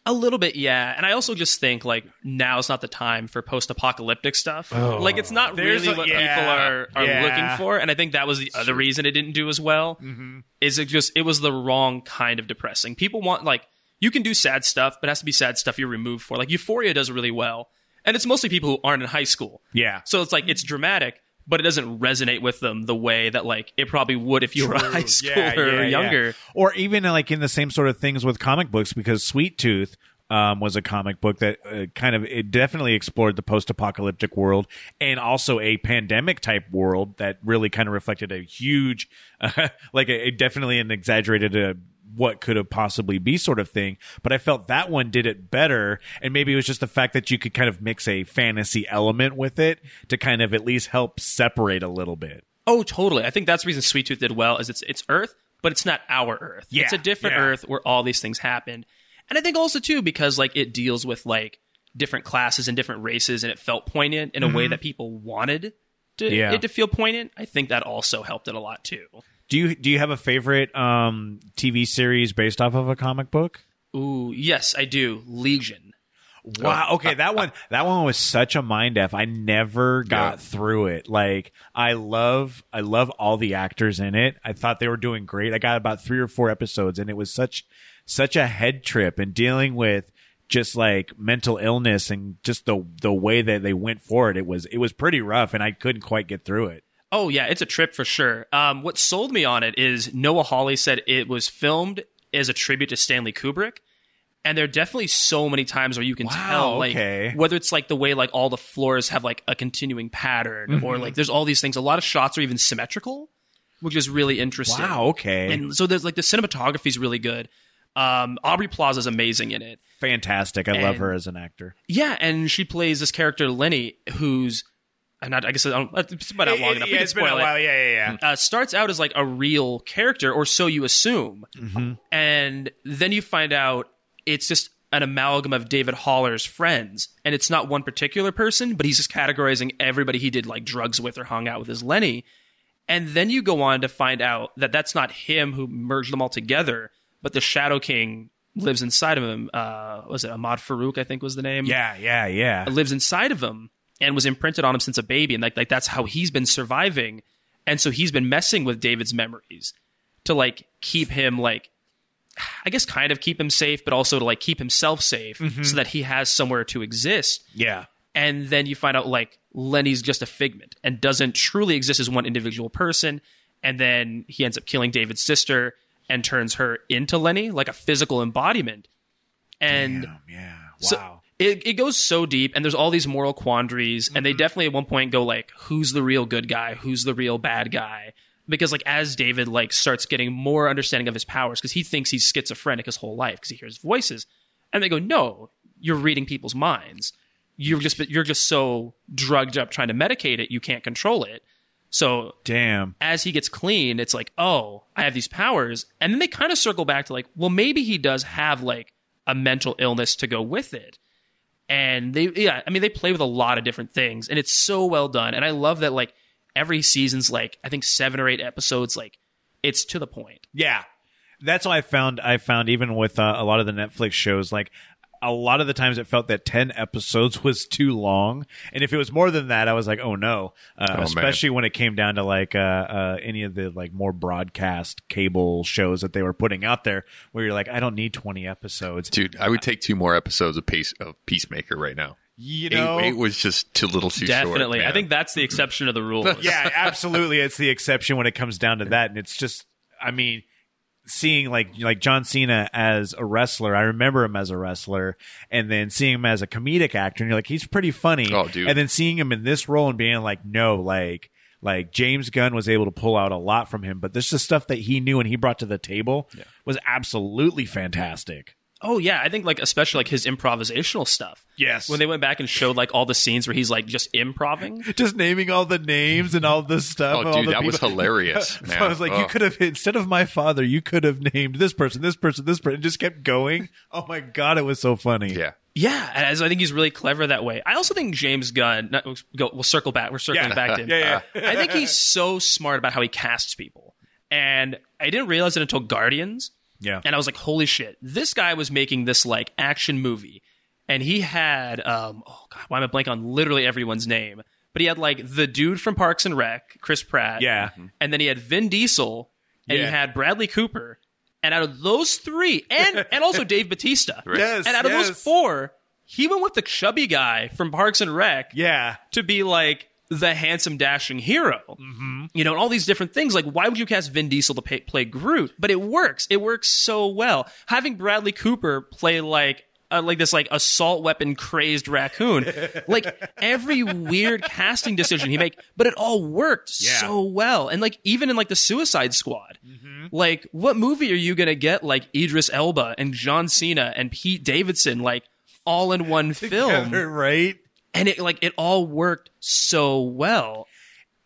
A little bit, yeah. And I also just think, like, now's not the time for post-apocalyptic stuff. Oh. Like, it's not There's really a, what yeah, people are, are yeah. looking for. And I think that was the other reason it didn't do as well. Mm-hmm. Is it just, it was the wrong kind of depressing. People want, like, you can do sad stuff, but it has to be sad stuff you're removed for. Like, Euphoria does really well. And it's mostly people who aren't in high school. Yeah. So it's like, it's dramatic, but it doesn't resonate with them the way that, like, it probably would if you True. were a high schooler yeah, yeah, or younger. Yeah. Or even, like, in the same sort of things with comic books, because Sweet Tooth um, was a comic book that uh, kind of it definitely explored the post-apocalyptic world and also a pandemic-type world that really kind of reflected a huge, uh, like, a, a definitely an exaggerated... Uh, what could have possibly be sort of thing, but I felt that one did it better, and maybe it was just the fact that you could kind of mix a fantasy element with it to kind of at least help separate a little bit. Oh, totally. I think that's the reason Sweet Tooth did well, is it's it's Earth, but it's not our Earth. Yeah, it's a different yeah. Earth where all these things happened. And I think also, too, because like it deals with like different classes and different races, and it felt poignant in a mm-hmm. way that people wanted to, yeah. it to feel poignant. I think that also helped it a lot, too. Do you do you have a favorite um, T V series based off of a comic book? Ooh, yes, I do. Legion. Wow. Okay, that one that one was such a mind f. I never got yeah. through it. Like I love I love all the actors in it. I thought they were doing great. I got about three or four episodes, and it was such such a head trip and dealing with just like mental illness and just the the way that they went for it. It was it was pretty rough, and I couldn't quite get through it. Oh, yeah, it's a trip for sure. Um, what sold me on it is Noah Hawley said it was filmed as a tribute to Stanley Kubrick. And there are definitely so many times where you can wow, tell, like, okay. whether it's like the way like all the floors have like a continuing pattern mm-hmm. or like there's all these things. A lot of shots are even symmetrical, which is really interesting. Wow, okay. And so there's like the cinematography is really good. Um, Aubrey Plaza is amazing in it. Fantastic. I and, love her as an actor. Yeah, and she plays this character, Lenny, who's... I'm not, I guess I don't, it's been out long yeah, enough. Yeah, it's been a while. It. Yeah, yeah, yeah. Uh, starts out as like a real character, or so you assume. Mm-hmm. And then you find out it's just an amalgam of David Haller's friends. And it's not one particular person, but he's just categorizing everybody he did like drugs with or hung out with as Lenny. And then you go on to find out that that's not him who merged them all together, but the Shadow King lives inside of him. Uh, was it Ahmad Farouk, I think was the name? Yeah, yeah, yeah. Lives inside of him. And was imprinted on him since a baby, and like like that's how he's been surviving, and so he's been messing with David's memories to like keep him like, I guess kind of keep him safe, but also to like keep himself safe mm-hmm. so that he has somewhere to exist. Yeah, and then you find out like Lenny's just a figment and doesn't truly exist as one individual person, and then he ends up killing David's sister and turns her into Lenny, like a physical embodiment. And damn, yeah, wow. So, It it goes so deep, and there's all these moral quandaries, and they definitely at one point go like, who's the real good guy? Who's the real bad guy? Because like as David like starts getting more understanding of his powers, because he thinks he's schizophrenic his whole life because he hears voices, and they go, no, you're reading people's minds. You're just you're just so drugged up trying to medicate it, you can't control it. So damn. As he gets clean, it's like, oh, I have these powers, and then they kind of circle back to like, well, maybe he does have like a mental illness to go with it. And they, yeah, I mean, they play with a lot of different things, and it's so well done. And I love that, like, every season's, like, I think seven or eight episodes, like, it's to the point. Yeah. That's what I found, I found even with uh, a lot of the Netflix shows, like, a lot of the times it felt that ten episodes was too long. And if it was more than that, I was like, oh, no. Uh, oh, especially man. When it came down to, like, uh, uh, any of the, like, more broadcast cable shows that they were putting out there where you're like, I don't need twenty episodes. Dude, I would take two more episodes of, Peace- of Peacemaker right now. You know, it was just too little too definitely. short. Definitely. I think that's the exception of the rule. Yeah, absolutely. It's the exception when it comes down to that. And it's just, I mean... Seeing like like John Cena as a wrestler, I remember him as a wrestler, and then seeing him as a comedic actor, and you're like, he's pretty funny. Oh, dude. And then seeing him in this role and being like, no, like like James Gunn was able to pull out a lot from him, but this is the stuff that he knew and he brought to the table yeah. was absolutely fantastic. Oh yeah, I think like especially like his improvisational stuff. Yes, when they went back and showed like all the scenes where he's like just improvising, just naming all the names and all this stuff. Oh, dude, that people. was hilarious. So I was like, oh. you could have instead of my father, you could have named this person, this person, this person, and just kept going. Oh my god, it was so funny. Yeah, yeah, and I think he's really clever that way. I also think James Gunn. Not, go, we'll circle back. We're circling yeah. back to him. yeah, yeah. I think he's so smart about how he casts people, and I didn't realize it until Guardians. Yeah. And I was like, holy shit, this guy was making this like action movie. And he had, um, oh God, why am I blank on literally everyone's name? But he had like the dude from Parks and Rec, Chris Pratt. Yeah. And then he had Vin Diesel and yeah. he had Bradley Cooper. And out of those three, and, and also Dave Bautista. Right. Yes. And out of yes. those four, he went with the chubby guy from Parks and Rec yeah. to be like the handsome, dashing hero. Mm-hmm. You know, and all these different things. Like, why would you cast Vin Diesel to pay, play Groot? But it works. It works so well. Having Bradley Cooper play like uh, like this like assault weapon crazed raccoon. Like, every weird casting decision he made, but it all worked yeah. so well. And like, even in like the Suicide Squad, mm-hmm. like, what movie are you going to get like Idris Elba and John Cena and Pete Davidson like all in one film, together, right? And it like it all worked so well.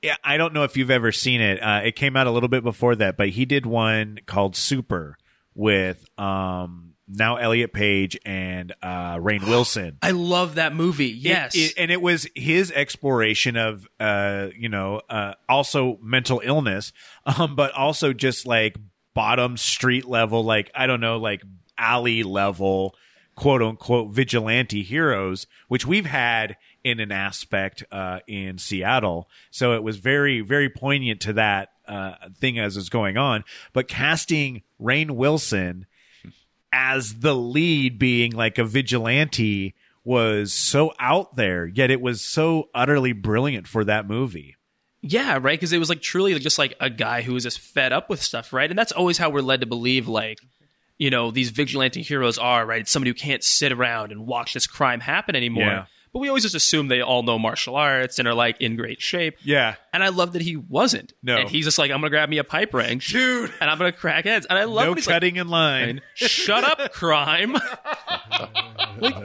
Yeah, I don't know if you've ever seen it. Uh, it came out a little bit before that, but he did one called Super with um, now Elliot Page and uh, Rainn Wilson. I love that movie. Yes, it, it, and it was his exploration of uh, you know uh, also mental illness, um, but also just like bottom street level, like I don't know, like alley level, quote-unquote vigilante heroes, which we've had in an aspect uh, in Seattle. So it was very, very poignant to that uh, thing as it's going on. But casting Rainn Wilson as the lead being like a vigilante was so out there, yet it was so utterly brilliant for that movie. Yeah, right? Because it was like truly just like a guy who was just fed up with stuff, right? And that's always how we're led to believe, like, you know, these vigilante heroes are, right? It's somebody who can't sit around and watch this crime happen anymore. Yeah. But we always just assume they all know martial arts and are like in great shape. Yeah. And I love that he wasn't. No. And he's just like, I'm going to grab me a pipe wrench. Dude. And I'm going to crack heads. And I love no cutting like, in line. Shut up, crime. Like,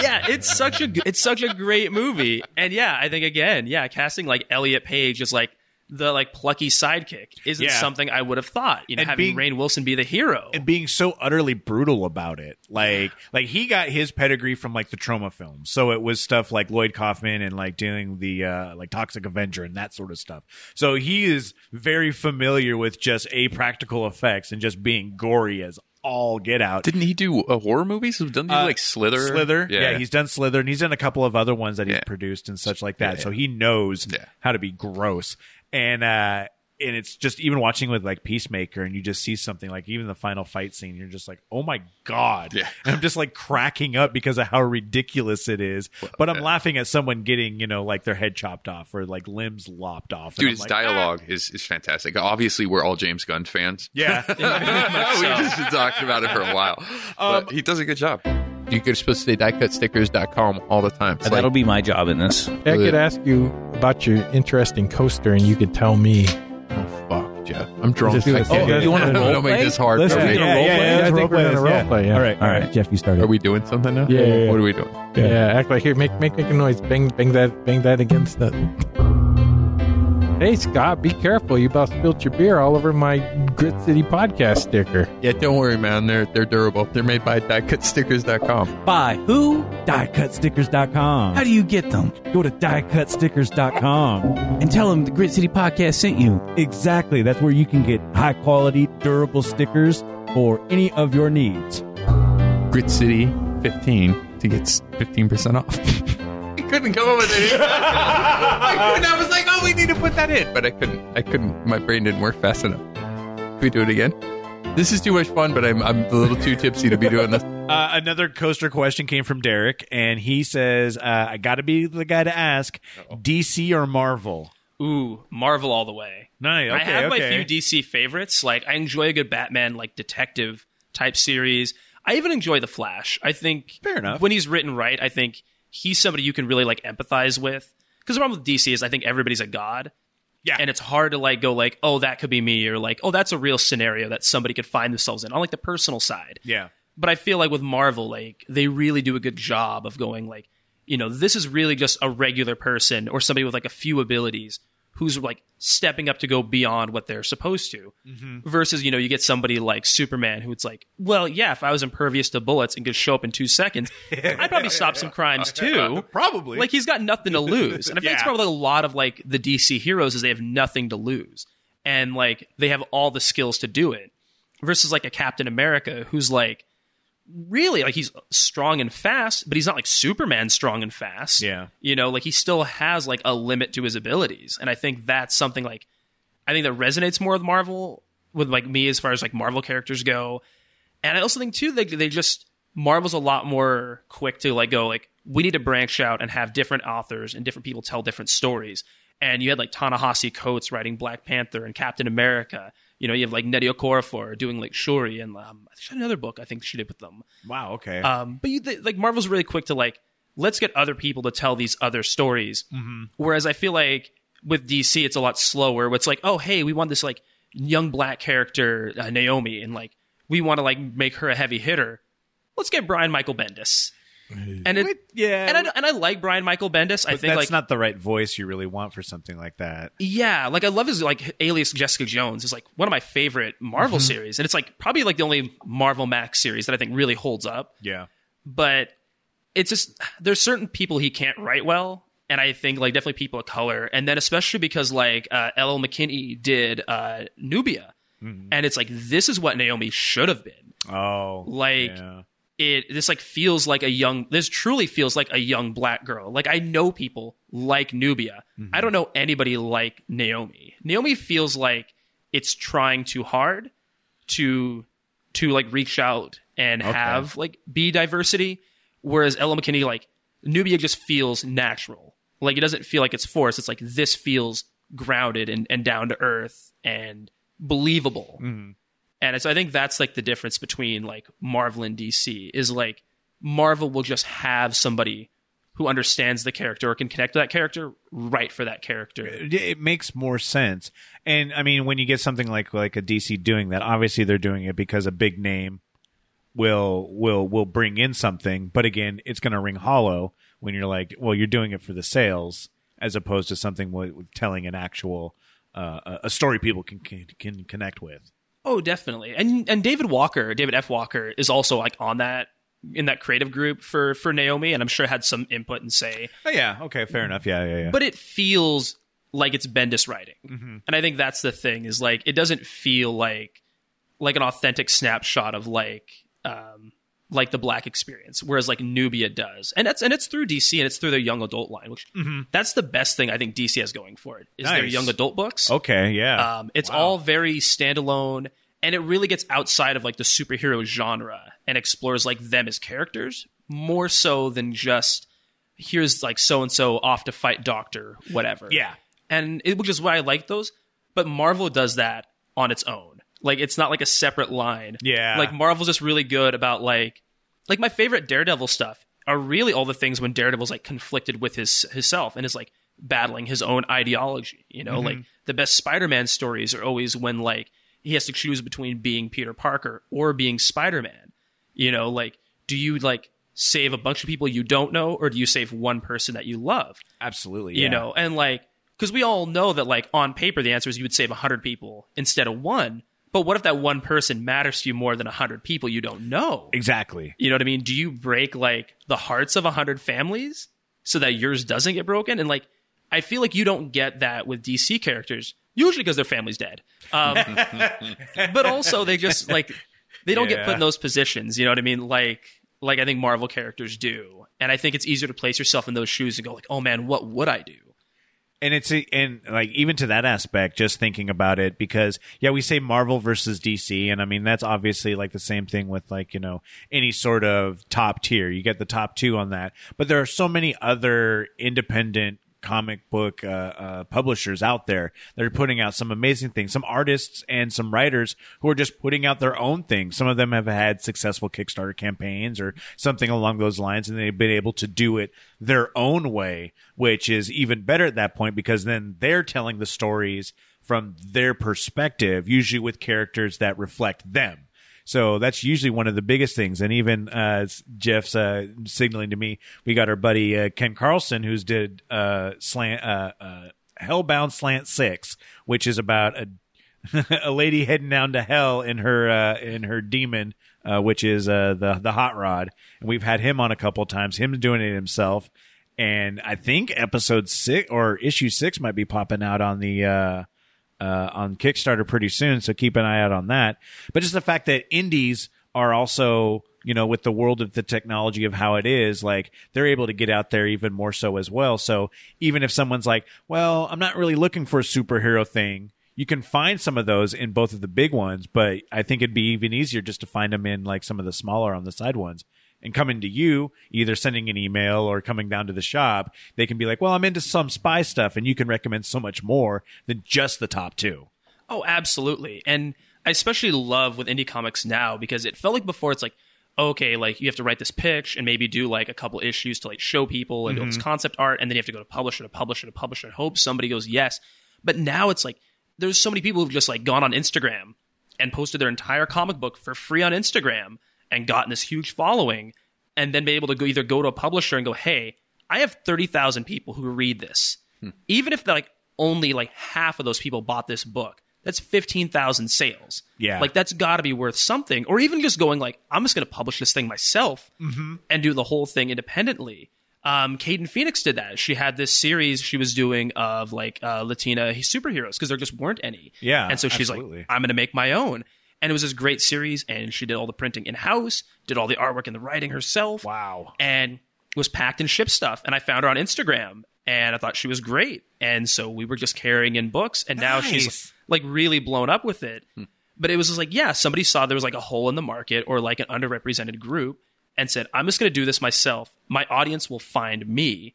yeah, it's such a it's such a great movie. And yeah, I think again, yeah, casting like Elliot Page is like the like plucky sidekick isn't yeah. something I would have thought, you know, and having being, Rainn Wilson be the hero and being so utterly brutal about it. Like, like he got his pedigree from like the trauma films. So it was stuff like Lloyd Kaufman and like doing the uh, like Toxic Avenger and that sort of stuff. So he is very familiar with just a practical effects and just being gory as all get out. Didn't he do a horror movies? Didn't he uh, like Slither? Slither. Yeah. yeah, he's done Slither and he's done a couple of other ones that he's yeah. produced and such like that. Yeah, yeah. So he knows yeah. how to be gross. And uh, and it's just even watching with like Peacemaker, and you just see something like even the final fight scene, you're just like, oh my God. Yeah. And I'm just like cracking up because of how ridiculous it is. Well, but I'm yeah. laughing at someone getting, you know, like their head chopped off or like limbs lopped off. Dude, and his like, dialogue ah. is, is fantastic. Obviously, we're all James Gunn fans. Yeah. We just talked about it for a while. Um, but he does a good job. You could supposed to say die cut stickers dot com all the time. Like, that'll be my job in this. I could ask you about your interesting coaster, and you could tell me. Oh, fuck, Jeff. I'm drunk. Do oh, yeah. You want to role play? Don't make this hard. Let's do yeah, yeah, yeah, I think we're going to role play. Yeah. All right. All right. Jeff, you started. Are we doing something now? Yeah. yeah, yeah. What are we doing? Yeah. yeah. Act like here. Make, make, make a noise. Bang, bang that, bang that against the. Hey, Scott, be careful. You about spilled your beer all over my Grit City podcast sticker. Yeah, don't worry, man. They're they're durable. They're made by die cut stickers dot com. By who? die cut stickers dot com. How do you get them? Go to die cut stickers dot com and tell them the Grit City podcast sent you. Exactly. That's where you can get high-quality, durable stickers for any of your needs. Grit City fifteen to get fifteen percent off. Couldn't come up with anything. I, I was like, oh, we need to put that in. But I couldn't. I couldn't. My brain didn't work fast enough. Can we do it again? This is too much fun, but I'm, I'm a little too tipsy to be doing this. Uh, another coaster question came from Derek, and he says, uh, I got to be the guy to ask, Uh-oh. D C or Marvel? Ooh, Marvel all the way. Nice. Okay, I have okay. my few D C favorites. Like, I enjoy a good Batman, like, detective-type series. I even enjoy The Flash. I think... Fair enough. When he's written right, I think... he's somebody you can really, like, empathize with. Because the problem with D C is I think everybody's a god. Yeah. And it's hard to, like, go, like, oh, that could be me. Or, like, oh, that's a real scenario that somebody could find themselves in. On, like, the personal side. Yeah. But I feel like with Marvel, like, they really do a good job of going, like, you know, this is really just a regular person or somebody with, like, a few abilities who's, like, stepping up to go beyond what they're supposed to. Mm-hmm. Versus, you know, you get somebody like Superman who it's like, well, yeah, if I was impervious to bullets and could show up in two seconds, I'd probably stop some crimes too. Probably. Like, he's got nothing to lose. And I think yeah. it's probably a lot of, like, the D C heroes is they have nothing to lose. And, like, they have all the skills to do it. versus like a Captain America who's like really like he's strong and fast, but he's not like Superman strong and fast. Yeah. You know, like he still has like a limit to his abilities. And I think that's something like I think that resonates more with Marvel with like me as far as like Marvel characters go. And I also think too they they just Marvel's a lot more quick to like go like we need to branch out and have different authors and different people tell different stories. And you had like Ta-Nehisi Coates writing Black Panther and Captain America. You know, you have like Nnedi Okorafor doing like Shuri and um, I think she had another book I think she did with them. Wow, okay. Um, but you th- like Marvel's really quick to like let's get other people to tell these other stories. Mm-hmm. Whereas I feel like with D C it's a lot slower. Where it's like oh hey we want this like young black character uh, Naomi and like we want to like make her a heavy hitter. Let's get Brian Michael Bendis. And it, yeah, and I, and I like Brian Michael Bendis. I think that's like, not the right voice you really want for something like that. Yeah, like I love his like Alias Jessica Jones is like one of my favorite Marvel mm-hmm. series, and it's like probably like the only Marvel Max series that I think really holds up. Yeah, but it's just there's certain people he can't write well, and I think like definitely people of color, and then especially because like uh, L L McKinney did uh, Nubia, mm-hmm. and it's like this is what Naomi should have been. Oh, like. Yeah. It this like feels like a young this truly feels like a young black girl. Like I know people like Nubia. Mm-hmm. I don't know anybody like Naomi. Naomi feels like it's trying too hard to to like reach out and okay. have like be diversity. Whereas Ella McKinney, like Nubia just feels natural. Like it doesn't feel like it's forced. It's like this feels grounded and, and down to earth and believable. Mm-hmm. And so I think that's like the difference between like Marvel and D C is like Marvel will just have somebody who understands the character or can connect to that character, write for that character. It makes more sense. And I mean, when you get something like like a D C doing that, obviously they're doing it because a big name will will will bring in something. But again, it's going to ring hollow when you're like, well, you're doing it for the sales as opposed to something telling an actual uh, a story people can can, can connect with. Oh, definitely. And and David Walker, David F. Walker is also like on that in that creative group for, for Naomi, and I'm sure had some input and say. Oh yeah, okay, fair enough. Yeah, yeah, yeah. But it feels like it's Bendis writing. Mm-hmm. And I think that's the thing is like it doesn't feel like like an authentic snapshot of like um like the black experience, whereas like Nubia does. And that's and it's through D C and it's through their young adult line, which mm-hmm. that's the best thing I think D C has going for it is nice. Their young adult books. Okay, yeah. Um it's wow. all very standalone. And it really gets outside of like the superhero genre and explores like them as characters more so than just here's like so and so off to fight Doctor whatever. Yeah, and it, which is why I like those. But Marvel does that on its own. Like it's not like a separate line. Yeah, like Marvel's just really good about like like my favorite Daredevil stuff are really all the things when Daredevil's like conflicted with his himself and is like battling his own ideology. You know, mm-hmm. like the best Spider-Man stories are always when like. He has to choose between being Peter Parker or being Spider-Man. You know, like, do you, like, save a bunch of people you don't know or do you save one person that you love? Absolutely, yeah. You know, and, like, because we all know that, like, on paper, the answer is you would save one hundred people instead of one. But what if that one person matters to you more than one hundred people you don't know? Exactly. You know what I mean? Do you break, like, the hearts of one hundred families so that yours doesn't get broken? And, like, I feel like you don't get that with D C characters. Usually because their family's dead. Um, but also they just like, they don't yeah. get put in those positions. You know what I mean? Like, like I think Marvel characters do. And I think it's easier to place yourself in those shoes and go like, oh man, what would I do? And it's, a, and like, even to that aspect, just thinking about it, because yeah, we say Marvel versus D C. And I mean, that's obviously like the same thing with like, you know, any sort of top tier, you get the top two on that, but there are so many other independent comic book uh, uh publishers out there that are putting out some amazing things, some artists and some writers who are just putting out their own things. Some of them have had successful Kickstarter campaigns or something along those lines, and they've been able to do it their own way, which is even better at that point because then they're telling the stories from their perspective, usually with characters that reflect them. So that's usually one of the biggest things. And even uh, Jeff's uh, signaling to me, we got our buddy uh, Ken Carlson, who's did uh, slant, uh, uh, Hellbound Slant six, which is about a a lady heading down to hell in her uh, in her demon, uh, which is uh, the the hot rod. And we've had him on a couple of times. Him doing it himself. And I think episode six or issue six might be popping out on the. Uh, uh, on Kickstarter pretty soon, so keep an eye out on that. But just the fact that indies are also, you know, with the world of the technology of how it is, like, they're able to get out there even more so as well. So even if someone's like, well, I'm not really looking for a superhero thing, you can find some of those in both of the big ones, but I think it'd be even easier just to find them in, like, some of the smaller on the side ones. And coming to you, either sending an email or coming down to the shop, they can be like, well, I'm into some spy stuff, and you can recommend so much more than just the top two. Oh, absolutely. And I especially love with indie comics now, because it felt like before it's like, okay, like, you have to write this pitch and maybe do like a couple issues to like show people and mm-hmm. do this concept art, and then you have to go to publisher to publisher to publisher and hope somebody goes yes. But now it's like, there's so many people who've just like gone on Instagram and posted their entire comic book for free on Instagram and gotten this huge following, and then be able to go either go to a publisher and go, hey, I have thirty thousand people who read this. Hmm. Even if like only like half of those people bought this book, that's fifteen thousand sales. Yeah. Like, that's got to be worth something. Or even just going like, I'm just going to publish this thing myself mm-hmm. and do the whole thing independently. Um, Caden Phoenix did that. She had this series she was doing of like uh, Latina superheroes, because there just weren't any. Yeah, and so she's absolutely. like, I'm going to make my own. And it was this great series, and she did all the printing in-house, did all the artwork and the writing herself. Wow. And was packed and shipped stuff. And I found her on Instagram, and I thought she was great. And so we were just carrying in books, and nice. now she's like really blown up with it. Hmm. But it was just like, yeah, somebody saw there was like a hole in the market or like an underrepresented group and said, I'm just going to do this myself. My audience will find me.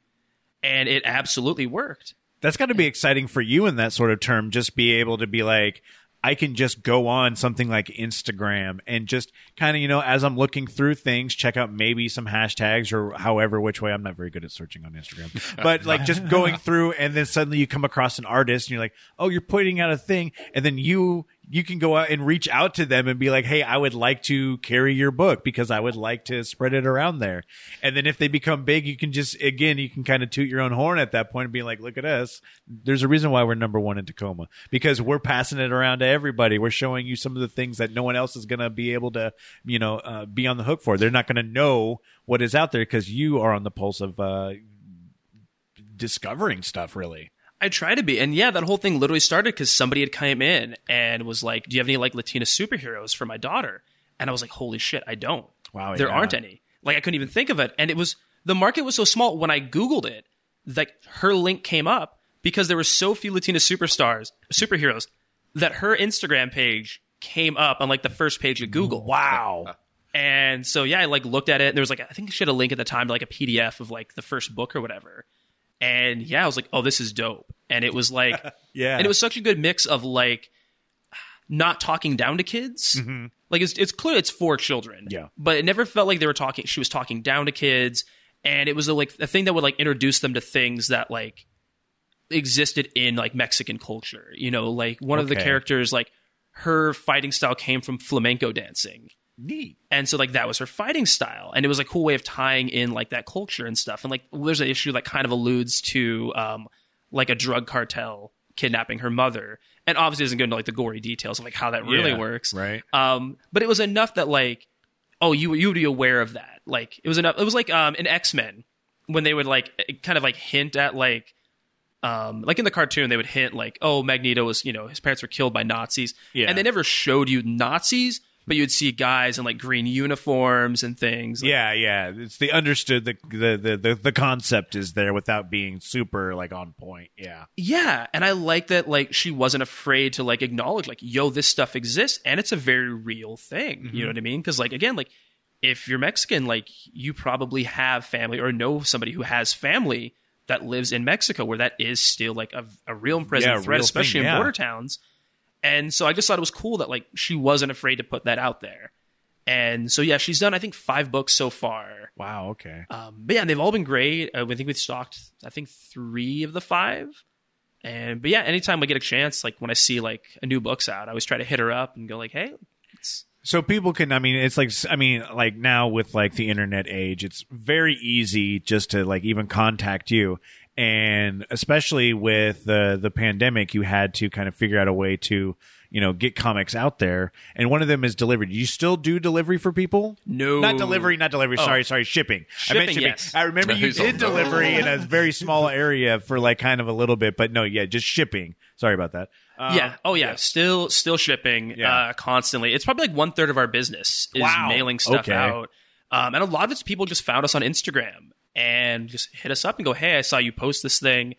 And it absolutely worked. That's got to be exciting for you in that sort of term, just be able to be like, I can just go on something like Instagram and just kind of, you know, as I'm looking through things, check out maybe some hashtags or however which way. I'm not very good at searching on Instagram, but like just going through, and then suddenly you come across an artist and you're like, oh, you're putting out a thing. And then you, you can go out and reach out to them and be like, hey, I would like to carry your book because I would like to spread it around there. And then if they become big, you can just, again, you can kind of toot your own horn at that point and be like, look at us. There's a reason why we're number one in Tacoma, because we're passing it around to everybody. We're showing you some of the things that no one else is going to be able to, you know, uh, be on the hook for. They're not going to know what is out there because you are on the pulse of uh, discovering stuff, really. I try to be. And yeah, that whole thing literally started because somebody had come in and was like, do you have any like Latina superheroes for my daughter? And I was like, holy shit, I don't. Wow, there yeah. aren't any. Like, I couldn't even think of it. And it was, the market was so small when I Googled it, like her link came up because there were so few Latina superstars, superheroes, that her Instagram page came up on like the first page of Google. Wow. And so, yeah, I like looked at it and there was like, I think she had a link at the time to like a P D F of like the first book or whatever. And yeah, I was like, oh, this is dope. And it was like, yeah. And it was such a good mix of like not talking down to kids. Mm-hmm. Like it's it's clear it's for children. Yeah. But it never felt like they were talking, she was talking down to kids. And it was a, like a thing that would like introduce them to things that like existed in like Mexican culture. You know, like one okay. of the characters, like her fighting style came from flamenco dancing. Neat. And so like that was her fighting style, and it was a cool way of tying in like that culture and stuff. And like there's an issue that kind of alludes to um like a drug cartel kidnapping her mother, and obviously doesn't go into like the gory details of like how that really yeah, works, right? Um but it was enough that like, oh, you you would be aware of that. Like it was enough. It was like um in X-Men when they would like kind of like hint at like Um, like in the cartoon, they would hint like, oh, Magneto was, you know, his parents were killed by Nazis. Yeah. And they never showed you Nazis, but you'd see guys in like green uniforms and things. Like, yeah, yeah. It's the understood, the, the the the the concept is there without being super like on point. Yeah. Yeah. And I like that like she wasn't afraid to like acknowledge like, yo, this stuff exists and it's a very real thing. Mm-hmm. You know what I mean? Because like, again, like if you're Mexican, like you probably have family or know somebody who has family that lives in Mexico, where that is still like a, a real and present yeah, threat, especially thing, yeah. in border towns. And so I just thought it was cool that like she wasn't afraid to put that out there. And so, yeah, she's done, I think, five books so far. Wow. Okay. Um, but yeah, and they've all been great. Uh, I think we've stocked, I think, three of the five. And, but yeah, anytime I get a chance, like when I see like a new book's out, I always try to hit her up and go like, hey, it's... So people can, I mean, it's like, I mean, like now with like the internet age, it's very easy just to like even contact you. And especially with the the pandemic, you had to kind of figure out a way to, you know, get comics out there. And one of them is delivery. Do you still do delivery for people? No. Not delivery, not delivery. Oh. Sorry, sorry. Shipping. Shipping, I meant shipping. Yes. I remember you did delivery in a very small area for like kind of a little bit. But no, yeah, just shipping. Sorry about that. Uh, yeah. Oh, yeah. yeah. Still still shipping yeah. uh, constantly. It's probably like one third of our business is wow. mailing stuff okay. out. Um, and a lot of it's people just found us on Instagram and just hit us up and go, hey, I saw you post this thing.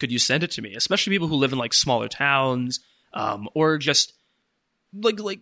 Could you send it to me? Especially people who live in like smaller towns um, or just like like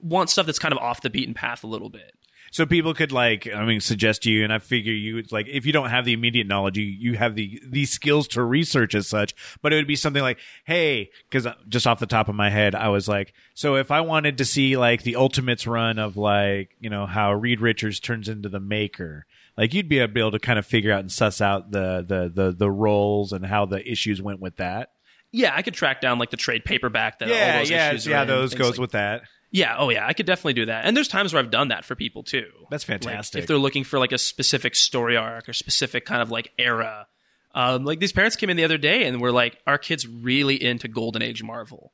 want stuff that's kind of off the beaten path a little bit. So people could like, I mean, suggest to you, and I figure you, it's like, if you don't have the immediate knowledge, you, you have the, the skills to research as such, but it would be something like, hey, because just off the top of my head, I was like, so if I wanted to see like the Ultimates run of like, you know, how Reed Richards turns into the Maker, like you'd be able to kind of figure out and suss out the, the, the, the roles and how the issues went with that. Yeah, I could track down like the trade paperback that yeah, all those yeah, issues yeah, are yeah, in, those goes like with that. Yeah, oh yeah, I could definitely do that. And there's times where I've done that for people too. That's fantastic. Like if they're looking for like a specific story arc or specific kind of like era. Um, like these parents came in the other day and were like, our kid's really into Golden Age Marvel.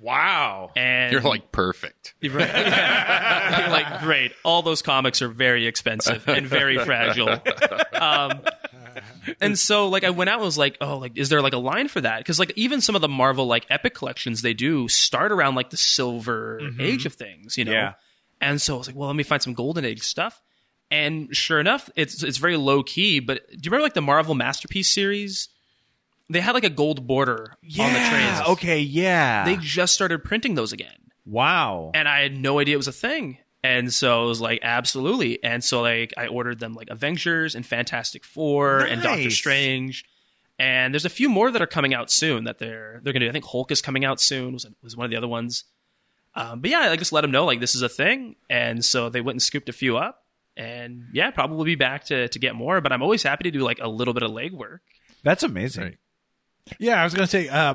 Wow. And you're like, perfect. Right, yeah. You're like, great. All those comics are very expensive and very fragile. Um, and so like I went out and was like, oh, like, is there like a line for that? Because like even some of the Marvel like epic collections they do start around like the silver mm-hmm. age of things, you know? Yeah. And so I was like, well, let me find some Golden Age stuff. And sure enough, it's it's very low key, but do you remember like the Marvel Masterpiece series? They had like a gold border yeah, on the trains. Okay, yeah. They just started printing those again. Wow. And I had no idea it was a thing. And so I was like, absolutely. And so like I ordered them like Avengers and Fantastic Four nice. and Doctor Strange. And there's a few more that are coming out soon that they're they're gonna do. I think Hulk is coming out soon, was, was one of the other ones. Um, but yeah, I just let them know like this is a thing. And so they went and scooped a few up. And yeah, probably be back to to get more. But I'm always happy to do like a little bit of legwork. That's amazing. Right. Yeah, I was going to say, uh,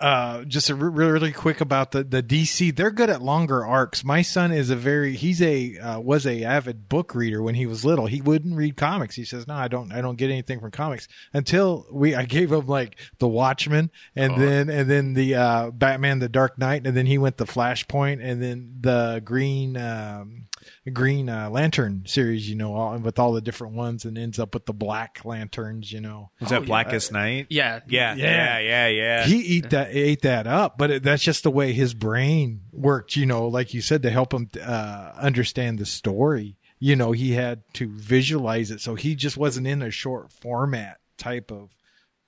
uh, just a re- really quick about the, the D C. They're good at longer arcs. My son is a very he's a uh, was a avid book reader when he was little. He wouldn't read comics. He says, "No, I don't. I don't get anything from comics." Until we, I gave him like the Watchmen, and oh. then and then the uh, Batman: The Dark Knight, and then he went the Flashpoint, and then the Green. Um, Green uh, Lantern series, you know, all, with all the different ones, and ends up with the Black Lanterns, you know. Is that oh, Blackest yeah. Night? Yeah. yeah, yeah, yeah, yeah, yeah. He eat that ate that up, but it, that's just the way his brain worked, you know. Like you said, to help him uh, understand the story, you know, he had to visualize it, so he just wasn't in a short format type of,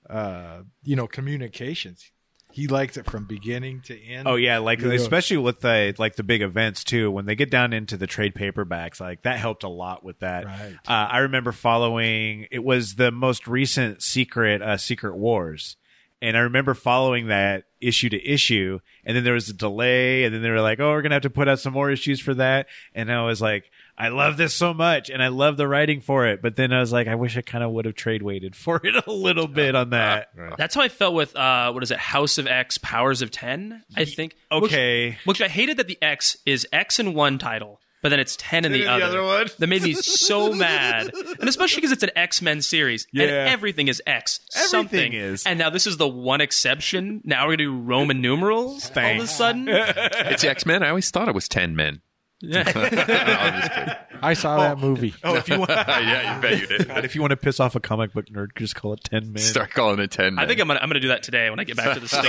uh, you know, communications. He likes it from beginning to end. Oh yeah, like yeah. especially with the like the big events too. When they get down into the trade paperbacks, like that helped a lot with that. Right. Uh, I remember following. It was the most recent Secret uh, Secret Wars, and I remember following that issue to issue. And then there was a delay, and then they were like, "Oh, we're gonna have to put out some more issues for that." And I was like, I love this so much, and I love the writing for it. But then I was like, I wish I kind of would have trade waited for it a little bit on that. That's how I felt with, uh, what is it, House of X, Powers of ten, I think. Okay. Which, which I hated that the X is X in one title, but then it's ten in the, the other. other one. That made me so mad. And especially because it's an X-Men series, yeah. and everything is X. Everything something. is. And now this is the one exception. Now we're going to do Roman numerals Thanks. all of a sudden. It's X-Men. I always thought it was ten men. Yeah. No, I saw oh, that movie. Oh, if you want, yeah, you bet you did. God, if you want to piss off a comic book nerd, just call it ten men. Start calling it ten men. I think I'm gonna I'm gonna do that today when I get back to the store.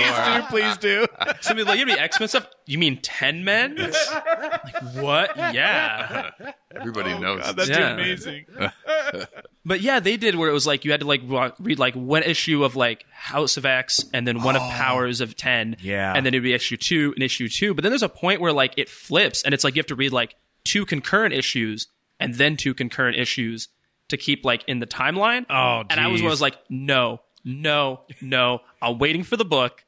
Please do, please do. Somebody's like, you mean X Men stuff? You mean ten men? Like what? Yeah. Everybody oh, knows. God, that's yeah. amazing. But yeah, they did where it was like you had to like read like one issue of like House of X and then one oh, of Powers of ten. Yeah. And then it'd be issue two and issue two. But then there's a point where like it flips and it's like you have to read like two concurrent issues and then two concurrent issues to keep like in the timeline. Oh, geez. And I was, I was like, no, no, no. I'm waiting for the book.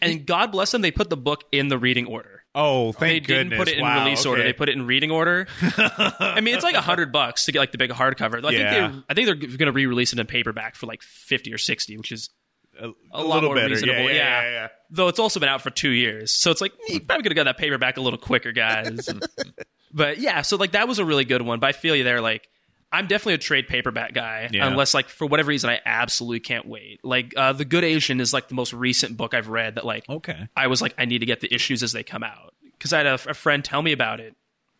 And God bless them, they put the book in the reading order. Oh, thank goodness. They didn't goodness. put it in wow, release okay. order. They put it in reading order. I mean, it's like a hundred bucks to get like the big hardcover. I, yeah. think, I think they're going to re-release it in paperback for like fifty or sixty, which is a, a, a lot more better. reasonable. Yeah, yeah, yeah. Yeah, yeah. Though it's also been out for two years. So it's like, you probably could have got that paperback a little quicker, guys. But yeah, so like that was a really good one. But I feel you there, like I'm definitely a trade paperback guy, yeah. unless, like, for whatever reason, I absolutely can't wait. Like, uh, The Good Asian is, like, the most recent book I've read that, like, okay. I was like, I need to get the issues as they come out. Because I had a, a friend tell me about it,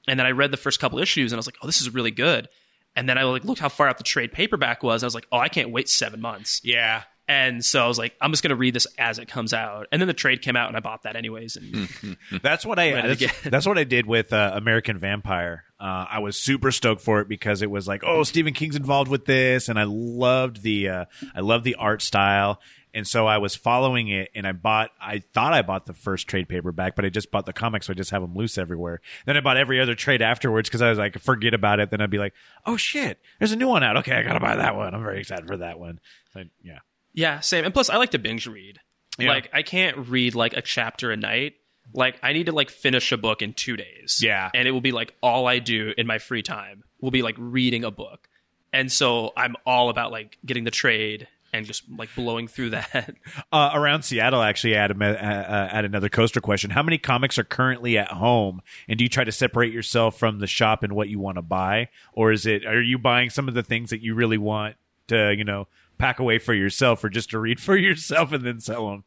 and then I read the first couple issues, and I was like, oh, this is really good. And then I, like, looked how far out the trade paperback was, and I was like, oh, I can't wait seven months. Yeah. And so I was like, I'm just going to read this as it comes out. And then the trade came out, and I bought that anyways. And that's what I that's, that's what I did with uh, American Vampire. Uh, I was super stoked for it because it was like, oh, Stephen King's involved with this, and I loved the uh, I loved the art style. And so I was following it, and I bought. I thought I bought the first trade paperback, but I just bought the comics, so I just have them loose everywhere. Then I bought every other trade afterwards because I was like, forget about it. Then I'd be like, oh shit, there's a new one out. Okay, I gotta buy that one. I'm very excited for that one. So, yeah. Yeah, same. And plus, I like to binge read. Yeah. Like, I can't read, like, a chapter a night. Like, I need to, like, finish a book in two days. Yeah. And it will be, like, all I do in my free time will be, like, reading a book. And so I'm all about, like, getting the trade and just, like, blowing through that. Uh, around Seattle, actually, I had, a, uh, had another coaster question. How many comics are currently at home? And do you try to separate yourself from the shop and what you want to buy? Or is it, are you buying some of the things that you really want to, you know, pack away for yourself or just to read for yourself and then sell them?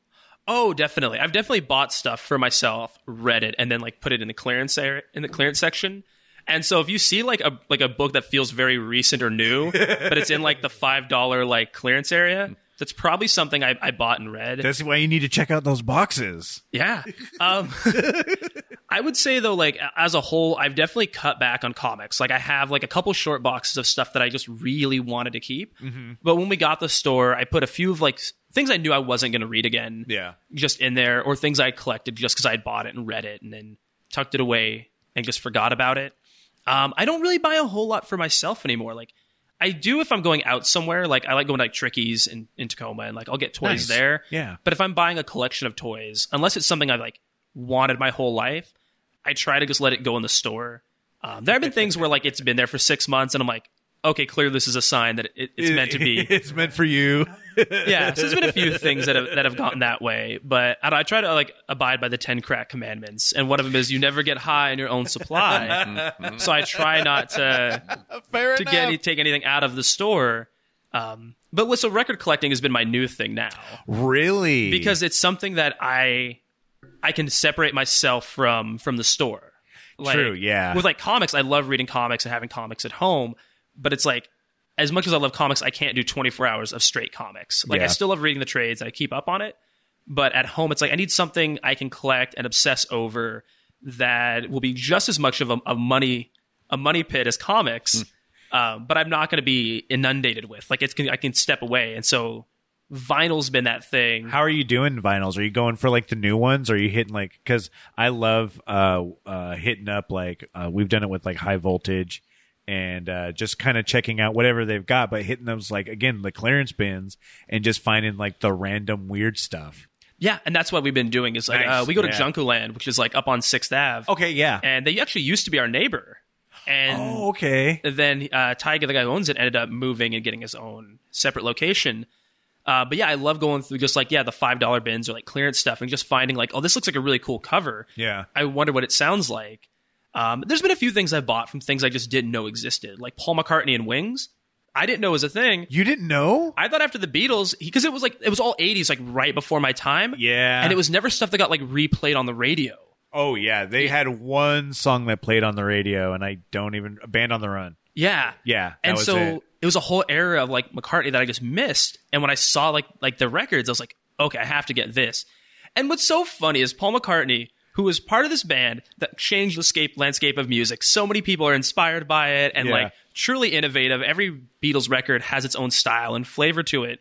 Oh, definitely. I've definitely bought stuff for myself, read it, and then like put it in the clearance area, in the clearance section. And so if you see like a like a book that feels very recent or new, but it's in like the five dollar like clearance area, that's probably something I, I bought and read. That's why you need to check out those boxes. Yeah. Um, I would say though, like as a whole, I've definitely cut back on comics. Like I have like a couple short boxes of stuff that I just really wanted to keep. Mm-hmm. But when we got the store, I put a few of like things I knew I wasn't going to read again. Yeah. Just in there, or things I collected just because I had bought it and read it and then tucked it away and just forgot about it. Um, I don't really buy a whole lot for myself anymore. Like, I do if I'm going out somewhere. Like, I like going to, like, Tricky's in, in Tacoma, and, like, I'll get toys nice. there. Yeah. But if I'm buying a collection of toys, unless it's something I've, like, wanted my whole life, I try to just let it go in the store. Um, there have been things where, like, it's been there for six months, and I'm like, okay, clearly this is a sign that it, it's meant to be. It's meant for you. Yeah. So there's been a few things that have, that have gotten that way. But I, I try to, like, abide by the ten crack commandments. And one of them is you never get high on your own supply. So I try not to, Fair to get any, take anything out of the store. Um, but with, so record collecting has been my new thing now. Really? Because it's something that I I can separate myself from, from the store. Like, True, yeah. With, like, comics, I love reading comics and having comics at home. But it's like, as much as I love comics, I can't do twenty-four hours of straight comics. Like, yeah. I still love reading the trades. I keep up on it. But at home, it's like, I need something I can collect and obsess over that will be just as much of a, a money a money pit as comics. Mm. Um, but I'm not going to be inundated with. Like, it's I can step away. And so vinyl's been that thing. How are you doing vinyls? Are you going for like the new ones? Or are you hitting like, because I love uh, uh, hitting up like, uh, we've done it with like High Voltage. And uh, just kind of checking out whatever they've got, but hitting those, like, again, the clearance bins and just finding, like, the random weird stuff. Yeah, and that's what we've been doing is, like, nice. uh, we go to yeah. Junkoland, which is, like, up on sixth avenue. Okay, yeah. And they actually used to be our neighbor. And oh, okay. Then uh, Tiger, the guy who owns it, ended up moving and getting his own separate location. Uh, but, yeah, I love going through just, like, yeah, the five dollar bins or, like, clearance stuff and just finding, like, oh, this looks like a really cool cover. Yeah. I wonder what it sounds like. Um, there's been a few things I bought from things I just didn't know existed, like Paul McCartney and Wings. I didn't know was a thing. You didn't know? I thought after the Beatles, because it was like it was all eighties, like right before my time. Yeah, and it was never stuff that got like replayed on the radio. Oh yeah, they yeah. had one song that played on the radio, and I don't even Band on the Run. Yeah, yeah, that and was so it. It was a whole era of like McCartney that I just missed. And when I saw like like the records, I was like, okay, I have to get this. And what's so funny is Paul McCartney, who was part of this band that changed the scape, landscape of music. So many people are inspired by it and yeah. like truly innovative. Every Beatles record has its own style and flavor to it.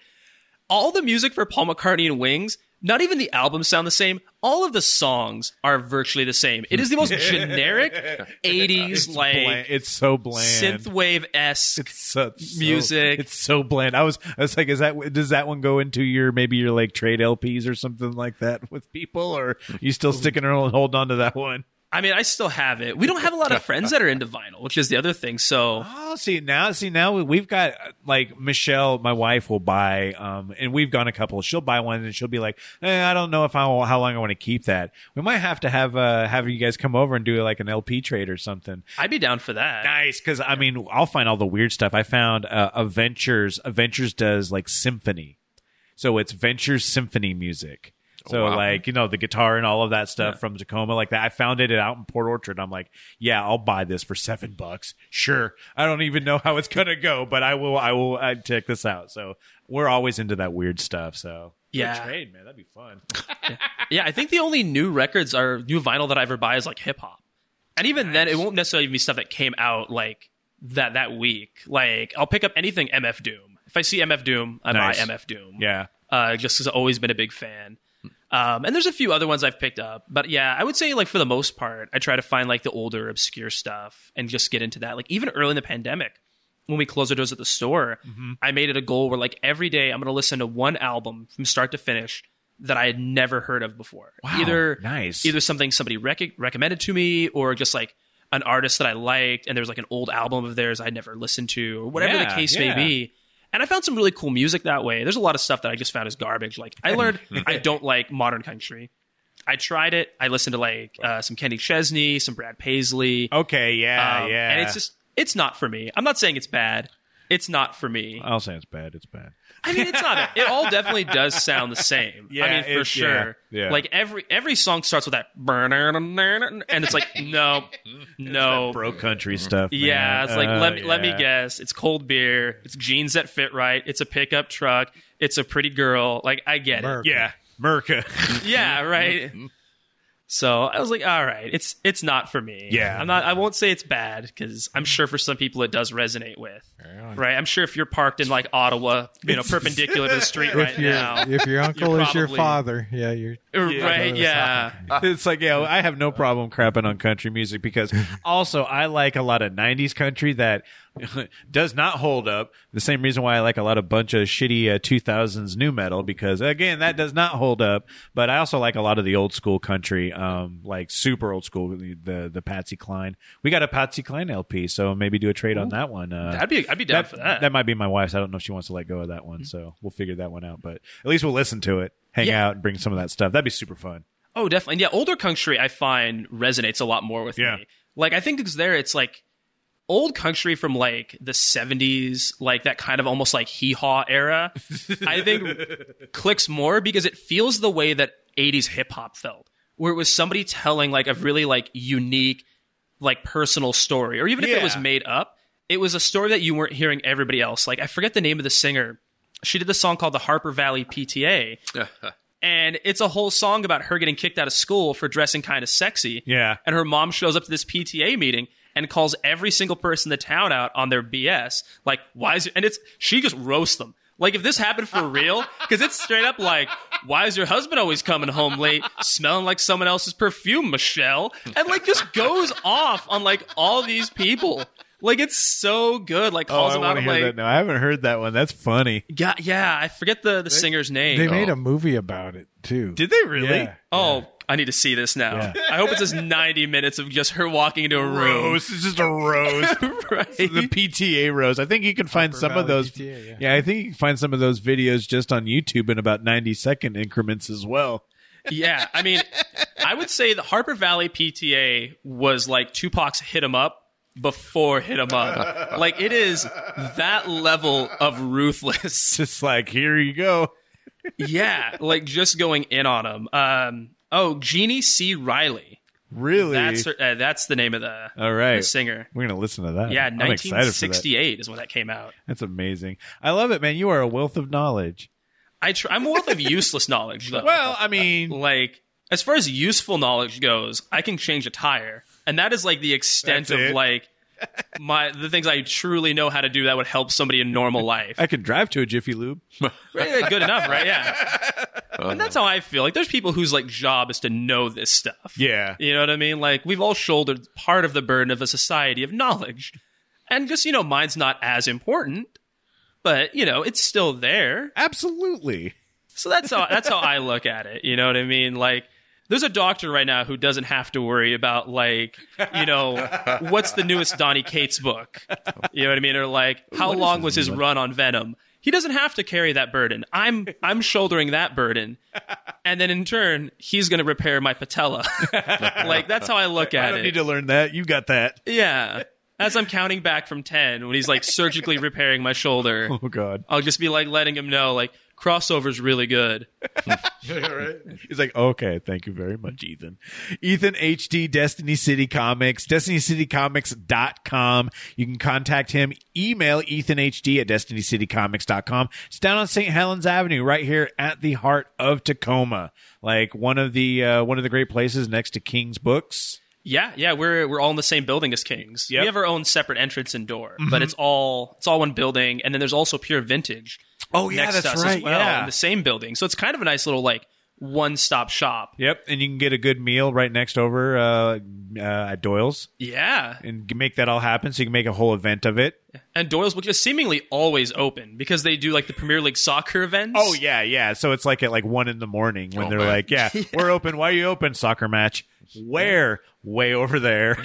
All the music for Paul McCartney and Wings, not even the albums sound the same. All of the songs are virtually the same. It is the most generic eighties, it's like bland. It's so bland. Synthwave-esque it's so, so, music. It's so bland. I was I was like, is that does that one go into your maybe your like trade L Ps or something like that with people, or are you still sticking around and holding on to that one? I mean, I still have it. We don't have a lot of friends that are into vinyl, which is the other thing. So, oh, see now, see now, we've got like Michelle, my wife, will buy, um, and we've gone a couple. She'll buy one, and she'll be like, eh, "I don't know if I will, how long I want to keep that. We might have to have uh, have you guys come over and do like an L P trade or something." I'd be down for that. Nice, because I mean, I'll find all the weird stuff. I found uh, Adventures. Adventures does like symphony, so it's Ventures symphony music. So, oh, wow. Like, you know, the guitar and all of that stuff yeah. from Tacoma, like that. I found it out in Port Orchard. I'm like, yeah, I'll buy this for seven bucks. Sure. I don't even know how it's going to go, but I will, I will I'd check this out. So we're always into that weird stuff. So yeah. Good trade, man. That'd be fun. yeah. yeah. I think the only new records or new vinyl that I ever buy is like hip hop. And even nice. Then it won't necessarily be stuff that came out like that, that week. Like I'll pick up anything M F Doom. If I see M F Doom, I nice. buy M F Doom. Yeah. Uh, just because I've always been a big fan. Um, and there's a few other ones I've picked up, but yeah, I would say like for the most part, I try to find like the older obscure stuff and just get into that. Like even early in the pandemic, when we closed our doors at the store, mm-hmm. I made it a goal where like every day I'm going to listen to one album from start to finish that I had never heard of before. Wow, either nice, either something somebody rec- recommended to me or just like an artist that I liked. And there was like an old album of theirs I'd never listened to or whatever yeah, the case yeah. may be. And I found some really cool music that way. There's a lot of stuff that I just found as garbage. Like I learned I don't like modern country. I tried it. I listened to like uh, some Kenny Chesney, some Brad Paisley. Okay, yeah, um, yeah. And it's just, it's not for me. I'm not saying it's bad. It's not for me. I'll say it's bad. It's bad. I mean, it's not. It all definitely does sound the same. Yeah, I mean, for sure. Yeah, yeah. Like every every song starts with that, and it's like no, no, it's that bro country stuff. Man. Yeah, it's like uh, let me yeah. let me guess. It's cold beer. It's jeans that fit right. It's a pickup truck. It's a pretty girl. Like I get Merca. It. Yeah, Merca. yeah, right. So I was like, all right, it's it's not for me. Yeah. I'm not I won't say it's bad because I'm sure for some people it does resonate with. Right. I'm sure if you're parked in like Ottawa, you know, perpendicular to the street right now. If your uncle is probably, your father, yeah, you're yeah, right, yeah. It's like, yeah, I have no problem crapping on country music because also I like a lot of nineties country that does not hold up. The same reason why I like a lot of bunch of shitty uh, two thousands new metal because again, that does not hold up, but I also like a lot of the old school country. Um, like super old school, the, the the Patsy Cline. We got a Patsy Cline L P, so maybe do a trade Ooh. on that one. Uh, I'd be I'd be down that, for that. That might be my wife's. I don't know if she wants to let go of that one, mm-hmm. so we'll figure that one out. But at least we'll listen to it, hang yeah. out, and bring some of that stuff. That'd be super fun. Oh, definitely. And yeah, older country I find resonates a lot more with yeah. me. Like I think because there it's like old country from like the seventies, like that kind of almost like hee haw era. I think clicks more because it feels the way that eighties hip hop felt. Where it was somebody telling like a really like unique, like personal story, or even if yeah. it was made up, it was a story that you weren't hearing everybody else. Like I forget the name of the singer. She did this song called the Harper Valley P T A, and it's a whole song about her getting kicked out of school for dressing kind of sexy. Yeah, and her mom shows up to this P T A meeting and calls every single person in the town out on their B S. Like why is it? And it's she just roasts them. Like, if this happened for real, because it's straight up like, why is your husband always coming home late, smelling like someone else's perfume, Michelle? And, like, just goes off on, like, all these people. Like, it's so good. Like, calls oh, them out of, like... No, I haven't heard that one. That's funny. Yeah, yeah I forget the, the they, singer's name. They made oh. a movie about it, too. Did they really? Yeah. Oh, yeah. I need to see this now. Yeah. I hope it's just ninety minutes of just her walking into a room. Rose. It's just a rose. right? The P T A rose. I think you can find Upper some Valley of those. P T A, yeah. yeah, I think you can find some of those videos just on YouTube in about ninety second increments as well. Yeah. I mean, I would say the Harper Valley P T A was like Tupac's Hit 'Em Up before Hit 'Em Up. Like it is that level of ruthless. Just like, here you go. yeah. Like just going in on them. Um, Oh, Jeannie C. Riley. Really? That's her, uh, that's the name of the, All right. the singer. We're going to listen to that. Yeah, I'm nineteen sixty-eight that. Is when that came out. That's amazing. I love it, man. You are a wealth of knowledge. I tr- I'm a wealth of useless knowledge, though. Well, I mean... Like, as far as useful knowledge goes, I can change a tire. And that is, like, the extent of, it. like, my the things I truly know how to do that would help somebody in normal life. I could drive to a Jiffy Lube. Right, good enough, right? Yeah. Oh, and that's how I feel. Like, there's people whose, like, job is to know this stuff. Yeah. You know what I mean? Like, we've all shouldered part of the burden of a society of knowledge. And just, you know, mine's not as important, but, you know, it's still there. Absolutely. So that's how, that's how I look at it. You know what I mean? Like, there's a doctor right now who doesn't have to worry about, like, you know, what's the newest Donny Cates book? You know what I mean? Or like, how long was his run on Venom? He doesn't have to carry that burden. I'm I'm shouldering that burden. And then in turn, he's going to repair my patella. Like, that's how I look at it. I don't it. need to learn that. You got that. Yeah. As I'm counting back from ten, when he's like surgically repairing my shoulder. Oh, God. I'll just be like letting him know, like, crossover's really good. Yeah, right? He's like, okay, thank you very much, Ethan. Ethan H D, Destiny City Comics, destiny city comics dot com. You can contact him. Email ethanhd at destiny city comics dot com. It's down on Saint Helens Avenue, right here at the heart of Tacoma. Like one of the uh, one of the great places next to King's Books. Yeah, yeah, we're we're all in the same building as King's. Yep. We have our own separate entrance and door, mm-hmm. but it's all it's all one building. And then there's also Pure Vintage. Oh yeah, next that's to us right. As well, yeah, in the same building. So it's kind of a nice little like one-stop shop. Yep, and you can get a good meal right next over uh, uh, at Doyle's. Yeah, and make that all happen. So you can make a whole event of it. And Doyle's, which is seemingly always open because they do like the Premier League soccer events. Oh yeah, yeah. So it's like at like one in the morning when oh, they're man. like, yeah, yeah, we're open. Why are you open? Soccer match. Where? Way over there.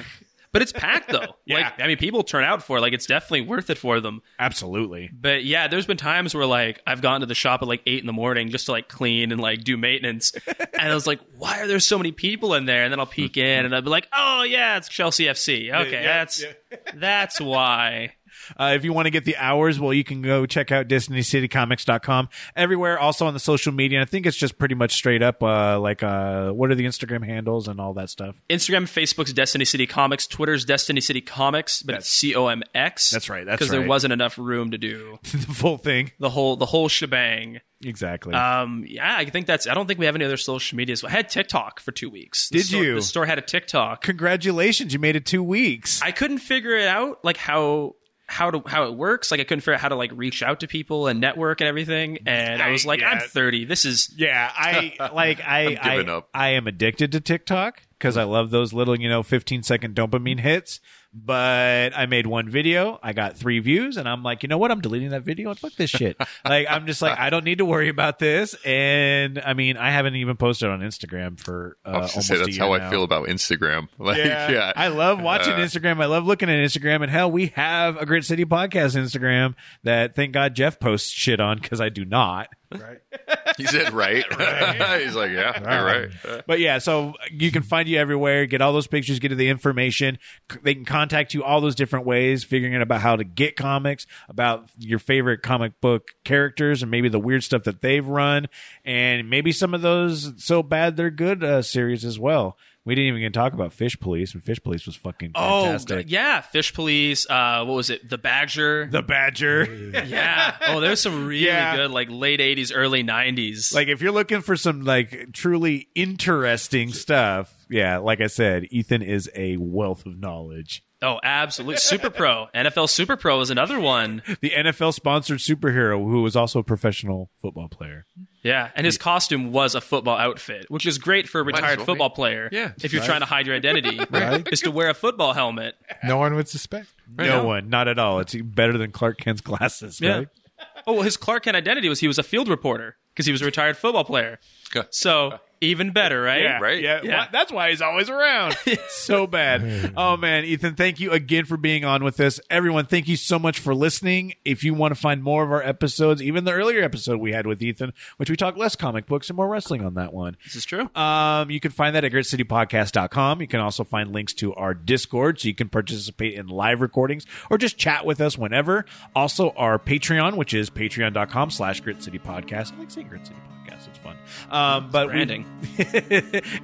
But it's packed, though. Yeah. Like, I mean, people turn out for it. Like, it's definitely worth it for them. Absolutely. But, yeah, there's been times where, like, I've gone to the shop at, like, eight in the morning just to, like, clean and, like, do maintenance. And I was like, why are there so many people in there? And then I'll peek in, and I'll be like, oh, yeah, it's Chelsea F C. Okay, yeah, yeah, that's yeah. that's why. Uh, if you want to get the hours, well, you can go check out destiny city comics dot com. Everywhere, also on the social media. And I think it's just pretty much straight up, uh, like, uh, what are the Instagram handles and all that stuff? Instagram, Facebook's Destiny City Comics, Twitter's Destiny City Comics, but that's, it's C O M X. That's right, that's right. Because there wasn't enough room to do the full thing. The whole, the whole shebang. Exactly. Um, yeah, I think that's... I don't think we have any other social medias. I had TikTok for two weeks. Did you? The store had a TikTok. Congratulations, you made it two weeks. I couldn't figure it out, like, how... how to how it works. Like, I couldn't figure out how to like reach out to people and network and everything, and I was like, yeah. I'm thirty, this is yeah I like I I'm giving I, up. I am addicted to TikTok because I love those little, you know, fifteen second dopamine hits. But I made one video, I got three views, and I'm like, you know what, I'm deleting that video and fuck this shit. Like, I'm just like, I don't need to worry about this. And I mean, I haven't even posted on Instagram for uh, I was almost say, that's a year how now. I feel about Instagram. Like, yeah. yeah, I love watching uh, Instagram. I love looking at Instagram. And hell, we have a Grit City Podcast Instagram that thank God Jeff posts shit on because I do not. Right. He said, right. right. He's like, yeah, all right. right. But yeah, so you can find you everywhere. Get all those pictures, get to the information. They can contact you all those different ways, figuring out about how to get comics, about your favorite comic book characters, and maybe the weird stuff that they've run. And maybe some of those So Bad They're Good uh, series as well. We didn't even get to talk about Fish Police, and Fish Police was fucking fantastic. Oh, yeah. Fish Police. Uh, what was it? The Badger. The Badger. Yeah. Oh, there's some really yeah. good, like, late eighties, early nineties. Like, if you're looking for some, like, truly interesting stuff, yeah, like I said, Ethan is a wealth of knowledge. Oh, absolutely. Super Pro. N F L Super Pro is another one. The N F L-sponsored superhero who was also a professional football player. Yeah, and his costume was a football outfit, which is great for a retired well, football player yeah, if you're right. trying to hide your identity, right. is to wear a football helmet. No one would suspect. Right no now. one. Not at all. It's better than Clark Kent's glasses, yeah. right? Oh, well, his Clark Kent identity was he was a field reporter because he was a retired football player. So... even better, right? Yeah, right. Yeah. yeah, that's why he's always around. So bad. Oh man, Ethan, thank you again for being on with us. Everyone, thank you so much for listening. If you want to find more of our episodes, even the earlier episode we had with Ethan, which we talked less comic books and more wrestling on that one. This is true. Um, you can find that at grit city podcast dot com. You can also find links to our Discord, so you can participate in live recordings or just chat with us whenever. Also, our Patreon, which is patreon dot com slash grit city podcast. I like saying Grit City Podcast. It's fun. Um, but branding.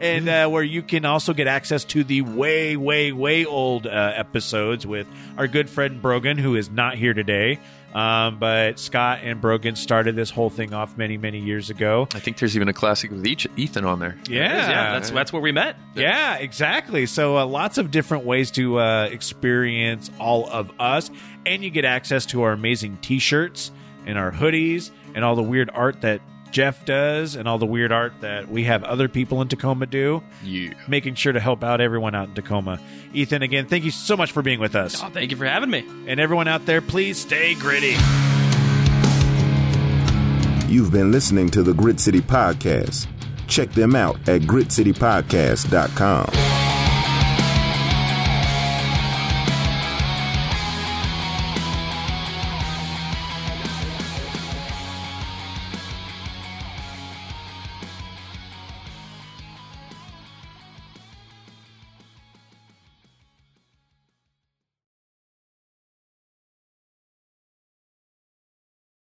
and uh, where you can also get access to the way, way, way old uh, episodes with our good friend Brogan, who is not here today. Um, but Scott and Brogan started this whole thing off many, many years ago. I think there's even a classic with Ethan on there. Yeah. There is, yeah that's that's where we met. Yeah, exactly. So uh, lots of different ways to uh, experience all of us. And you get access to our amazing T-shirts and our hoodies and all the weird art that Jeff does and all the weird art that we have other people in Tacoma do. Yeah. Making sure to help out everyone out in Tacoma. Ethan, again, thank you so much for being with us. Oh, thank you for having me. And everyone out there, please stay gritty. You've been listening to the Grit City Podcast. Check them out at grit city podcast dot com.